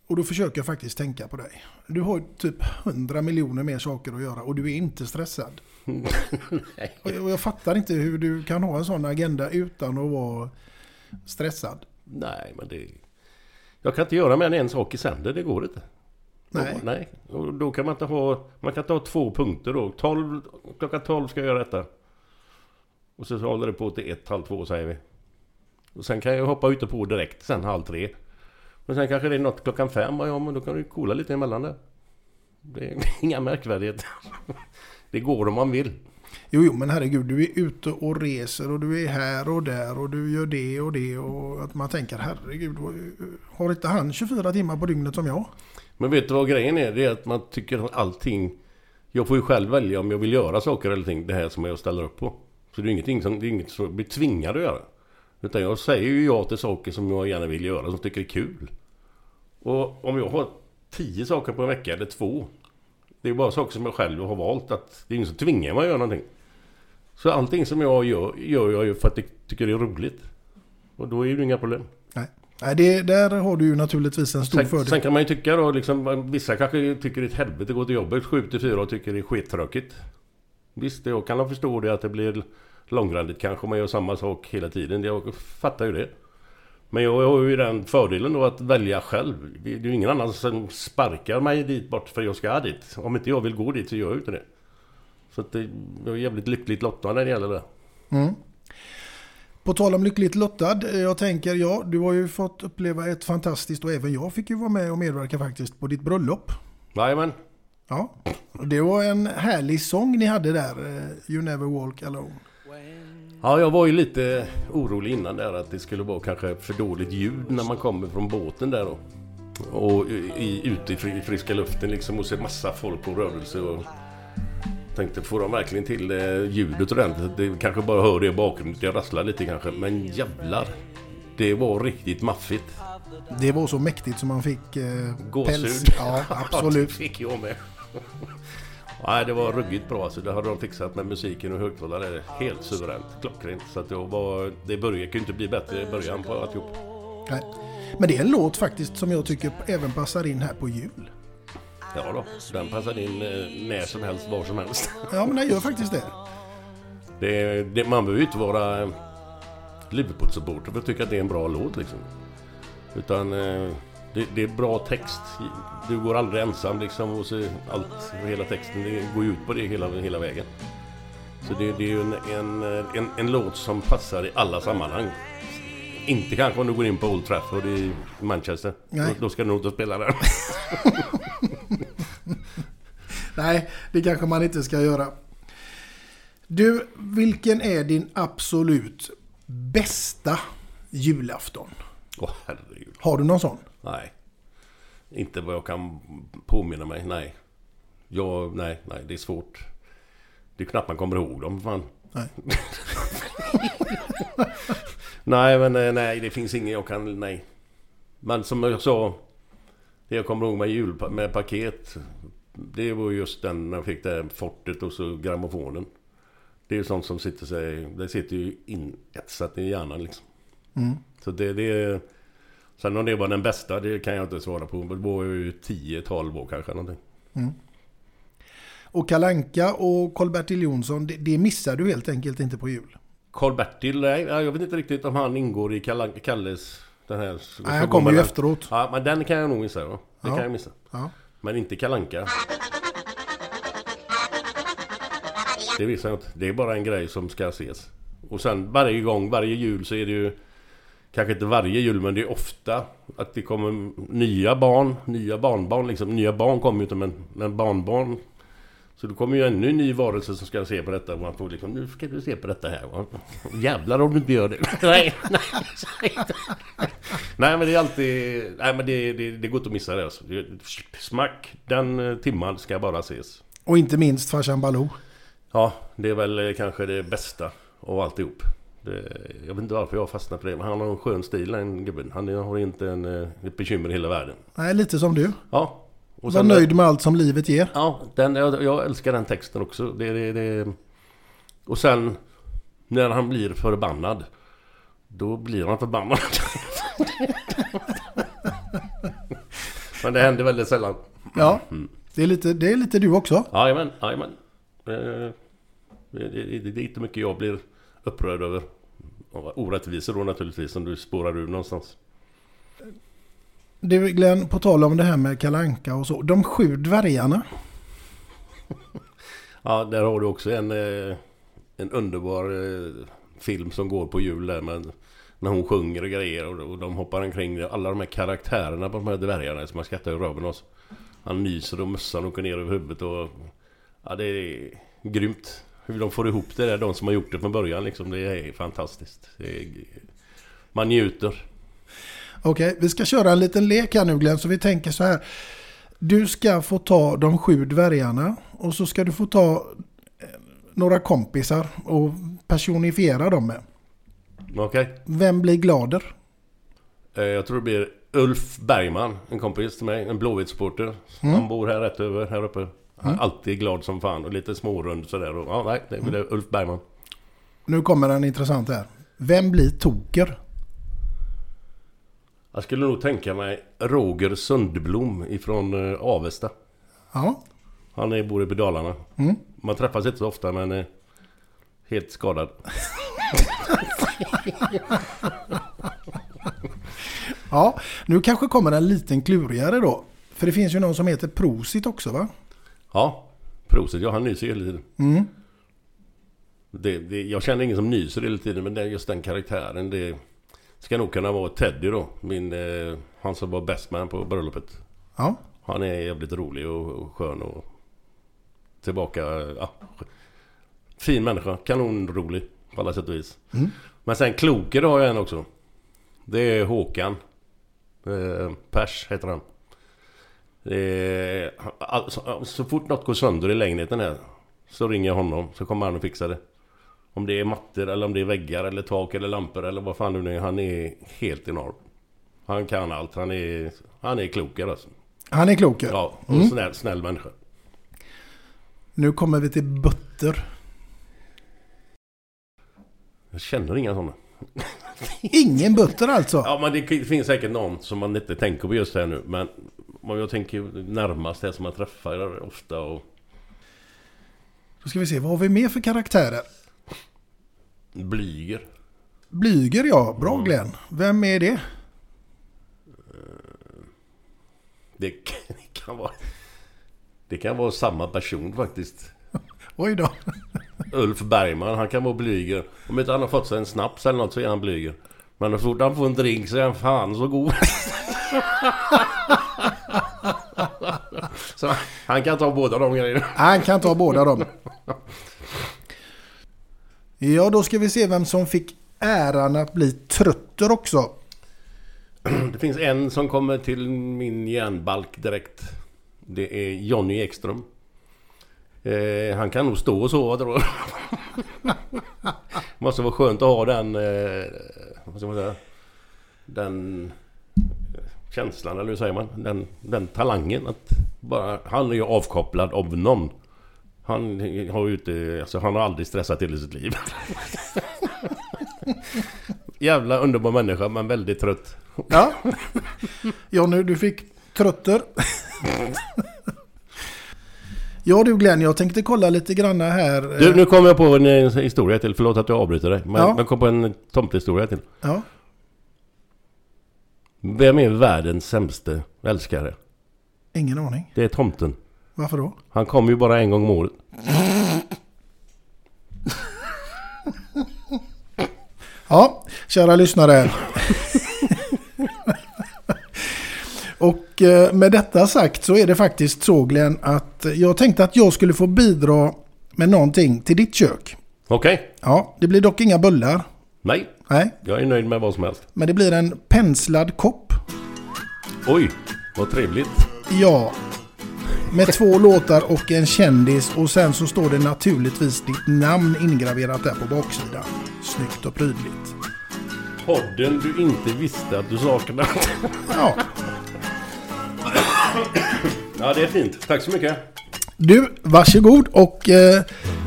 Och då försöker jag faktiskt tänka på dig. Du har typ 100 miljoner mer saker att göra och du är inte stressad. Nej. Och jag fattar inte hur du kan ha en sån agenda utan att vara stressad. Nej, men det... Jag kan inte göra med en sak i sänder, det går inte. Nej. Och då kan man inte ha... Man kan inte ha 2 punkter då. 12, klockan 12 ska jag göra detta. Och så håller det på till 1, 1:30 säger vi. Och sen kan jag hoppa ut och på direkt. Sen 2:30. Men sen kanske det är något klockan 5. Ja, men då kan du kolla lite emellan där. Det är inga märkvärdigheter. Det går om man vill. Jo, men herregud. Du är ute och reser. Och du är här och där. Och du gör det och det. Och att man tänker, herregud. Har inte han 24 timmar på dygnet som jag? Men vet du vad grejen är? Det är att man tycker att allting... Jag får ju själv välja om jag vill göra saker eller ting. Det här som jag ställer upp på. Så det är ingenting som jag blir tvingad att göra. Utan jag säger ju ja till saker som jag gärna vill göra. Som tycker är kul. Och om jag har 10 saker på en vecka eller 2. Det är bara saker som jag själv har valt. Att det är ingen som tvingar mig att göra någonting. Så allting som jag gör jag ju för att jag tycker det är roligt. Och då är ju inga problem. Nej, där har du ju naturligtvis en stor fördel. Sen kan man ju tycka då, liksom, vissa kanske tycker det är ett helvete att gå till jobbet 7-4 och tycker det är skittråkigt. Visst, jag kan förstå det att det blir långrandigt kanske om man gör samma sak hela tiden. Jag fattar ju det. Men jag har ju den fördelen då att välja själv. Det är ju ingen annan som sparkar mig dit bort för jag ska dit. Om inte jag vill gå dit så gör jag inte det. Så att jag är jävligt lyckligt lottad när det gäller det. Mm. På tal om lyckligt lottad, jag tänker, ja, du har ju fått uppleva ett fantastiskt, och även jag fick ju vara med och medverka faktiskt på ditt bröllop. Jajamän. Ja, det var en härlig sång ni hade där, You Never Walk Alone. Ja, jag var ju lite orolig innan där att det skulle vara kanske för dåligt ljud när man kommer från båten där då. Och ute i friska luften liksom och se massa folk på rörelse och... tänkte, får de verkligen till ljudet och det kanske bara hör det i bakgrunden, jag rasslar lite kanske, men jävlar, det var riktigt maffigt. Det var så mäktigt som man fick gåshud. Ja, absolut. Ja, fick jag med. Nej, det var ruggigt bra, alltså. Det hade de fixat med musiken och högtalare, det är helt suveränt, klockrent, så att det började ju inte bli bättre i början på alltihop. Nej. Men det är en låt faktiskt som jag tycker även passar in här på jul. Ja då, den passar in när som helst, var som helst. Ja, men den gör faktiskt det. Man behöver ju inte vara Liverpool-supporter för att tycka att det är en bra låt liksom. Utan det är bra text. Du går aldrig ensam liksom, och så allt, hela texten, det går ut på det hela vägen. Så det är ju en låt som passar i alla sammanhang. Inte kanske om du går in på Old Trafford i Manchester. Då ska du nog inte spela där. Nej, det kanske man inte ska göra. Du, vilken är din absolut bästa julafton? Herregud. Har du någon sån? Nej, inte vad jag kan påminna mig, nej. Nej, det är svårt. Det är knappt man kommer ihåg dem, fan. Nej. Nej, det finns ingen jag kan, nej. Men som jag sa, det jag kommer ihåg med jul med paket, det var just den när jag fick det fortet och så grammofonen. Det är ju sånt som sitter sig, det sitter ju inetsat i hjärnan liksom. Mm. Så det sen om det var den bästa, det kan jag inte svara på. Det var ju 10-12 år kanske någonting. Mm. Och Karlanka och Karl-Bertil Jonsson, det missar du helt enkelt inte på jul. Karl-Bertil, nej, jag vet inte riktigt om han ingår i Kalles den här. Nej, han kommer ju efteråt. Ja, men den kan jag nog missa då. Det kan jag missa. Ja. Men inte Karlanka. Det visar jag inte. Det är bara en grej som ska ses. Och sen varje gång, varje jul så är det ju, kanske inte varje jul men det är ofta att det kommer nya barnbarn liksom. Nya barn kommer ju inte men barnbarn. Så det kommer ju ännu en ny varelse som ska se på detta. Och man får liksom, nu ska du se på detta här. Va? Jävlar om du inte gör det. Nej, men det är alltid... Nej, men det går inte att missa det. Alltså. Smack, den timman ska bara ses. Och inte minst Farsan Baloo. Ja, det är väl kanske det bästa av alltihop. Jag vet inte varför jag fastnat på det. Men han har en skön stil, en gubben. Han har inte ett bekymmer i hela världen. Nej, lite som du. Ja. Och var nöjd med allt som livet ger. Ja, jag älskar den texten också. Och sen när han blir förbannad, då blir han förbannad. Men det händer väldigt sällan. Ja, det är lite du också. Jajamän. Det är inte mycket jag blir upprörd över. Orättvisor då naturligtvis, som du spårar ur någonstans. Du Glenn, på tal om det här med Karlanka och så, de 7 dvärgarna. Ja, där har du också en underbar film som går på jul där, men när hon sjunger och grejer och de hoppar omkring, alla de här karaktärerna på de här dvärgarna som man skrattar ur röven oss. Han nyser och mössan åker ner över huvudet och ja, det är grymt hur de får ihop det där, de som har gjort det från början liksom, det är fantastiskt. Man njuter. Okej, vi ska köra en liten lek här nu Glenn, så vi tänker så här. Du ska få ta de 7 dvärgarna och så ska du få ta några kompisar och personifiera dem med. Okej. Vem blir glader? Jag tror det blir Ulf Bergman, en kompis till mig, en blåvittsporter. Mm. Han bor här rätt över, här uppe. Han är alltid glad som fan och lite smårund sådär. Ja, nej, det blir Ulf Bergman. Nu kommer den intressant här. Vem blir toker? Jag skulle nog tänka mig Roger Sundblom ifrån Avesta. Ja. Han bor i Dalarna. Mm. Man träffas inte så ofta, men är helt skadad. Ja, nu kanske kommer en liten klurigare då. För det finns ju någon som heter Prosit också, va? Ja, Prosit. Ja, han nyser hela tiden. Mm. Jag känner ingen som nyser hela tiden, men det är just den karaktären. Det ska nog kunna vara Teddy då. Han som var best man på bröllopet. Ja. Han är jävligt rolig och skön och tillbaka. Ja, fin människa. Kanonrolig på alla sätt och vis. Mm. Men sen kloker har jag en också. Det är Håkan. Pers heter han. Alltså, så fort något går sönder i lägenheten här så ringer jag honom, så kommer han och fixar det. Om det är mattor eller om det är väggar eller tak eller lampor eller vad fan det nu är. Han är helt enorm. Han kan allt. Han är klokare alltså. Han är klokare? Ja, och snäll människa. Nu kommer vi till bötter. Jag känner inga sådana. Ingen bötter alltså? Ja, men det finns säkert någon som man inte tänker på just här nu. Men jag tänker närmast det som man träffar ofta. Och då ska vi se, vad har vi mer för karaktärer? Blyger. Blyger, ja. Bra, Glenn. Vem är det? Det kan vara samma person faktiskt. Oj då. Ulf Bergman, han kan vara blyger. Om inte han har fått sig en snaps eller något så är han blyger. Men så fort han får en drink så är han fan så god. Så han kan ta båda de grejerna. Han kan ta båda dem. Ja, då ska vi se vem som fick äran att bli trötter också. Det finns en som kommer till min hjärnbalk direkt. Det är Johnny Ekström. Han kan nog stå och sova, tror jag. Måste vara skönt att ha den vad ska man säga, den känslan, eller hur säger man, den talangen att bara, han är ju avkopplad av någon. Han har aldrig stressat till i sitt liv. Jävla underbar människa, men väldigt trött. Ja. Johnny, du fick trötter. Ja du Glenn, jag tänkte kolla lite grann här. Du, nu kommer jag på en historia till. Förlåt att jag avbryter dig, men jag kom på en tomtehistoria till. Ja. Vem är världens sämste älskare? Ingen aning. Det är tomten. Varför då? Han kommer ju bara en gång om året. Ja, kära lyssnare. Och med detta sagt så är det faktiskt så, Glenn, att jag tänkte att jag skulle få bidra med någonting till ditt kök. Okej. Okay. Ja, det blir dock inga bullar. Nej, jag är nöjd med vad som helst. Men det blir en penslad kopp. Oj, vad trevligt. Ja, med 2 låtar och en kändis. Och sen så står det naturligtvis ditt namn ingraverat där på baksidan. Snyggt och prydligt. Podden du inte visste att du saknade. Ja. Ja, det är fint. Tack så mycket. Du, varsågod, och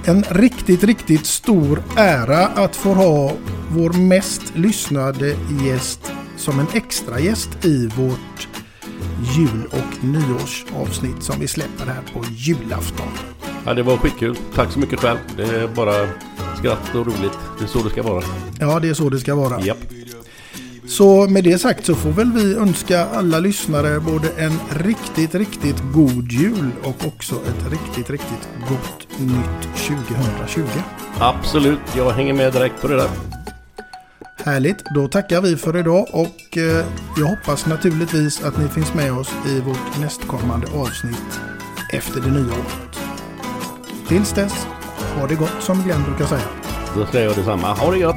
en riktigt, riktigt stor ära att få ha vår mest lyssnade gäst som en extra gäst i vårt jul- och nyårsavsnitt som vi släpper här på julafton. Ja, det var skitkul. Tack så mycket själv. Det är bara skratt och roligt. Det är så det ska vara. Ja, det är så det ska vara. Japp. Så med det sagt så får väl vi önska alla lyssnare både en riktigt, riktigt god jul och också ett riktigt, riktigt gott nytt 2020. Absolut, jag hänger med direkt på det där. Härligt, då tackar vi för idag och jag hoppas naturligtvis att ni finns med oss i vårt nästkommande avsnitt efter det nya året. Tills dess, ha det gott som Glenn brukar säga. Då säger jag detsamma, ha det gott!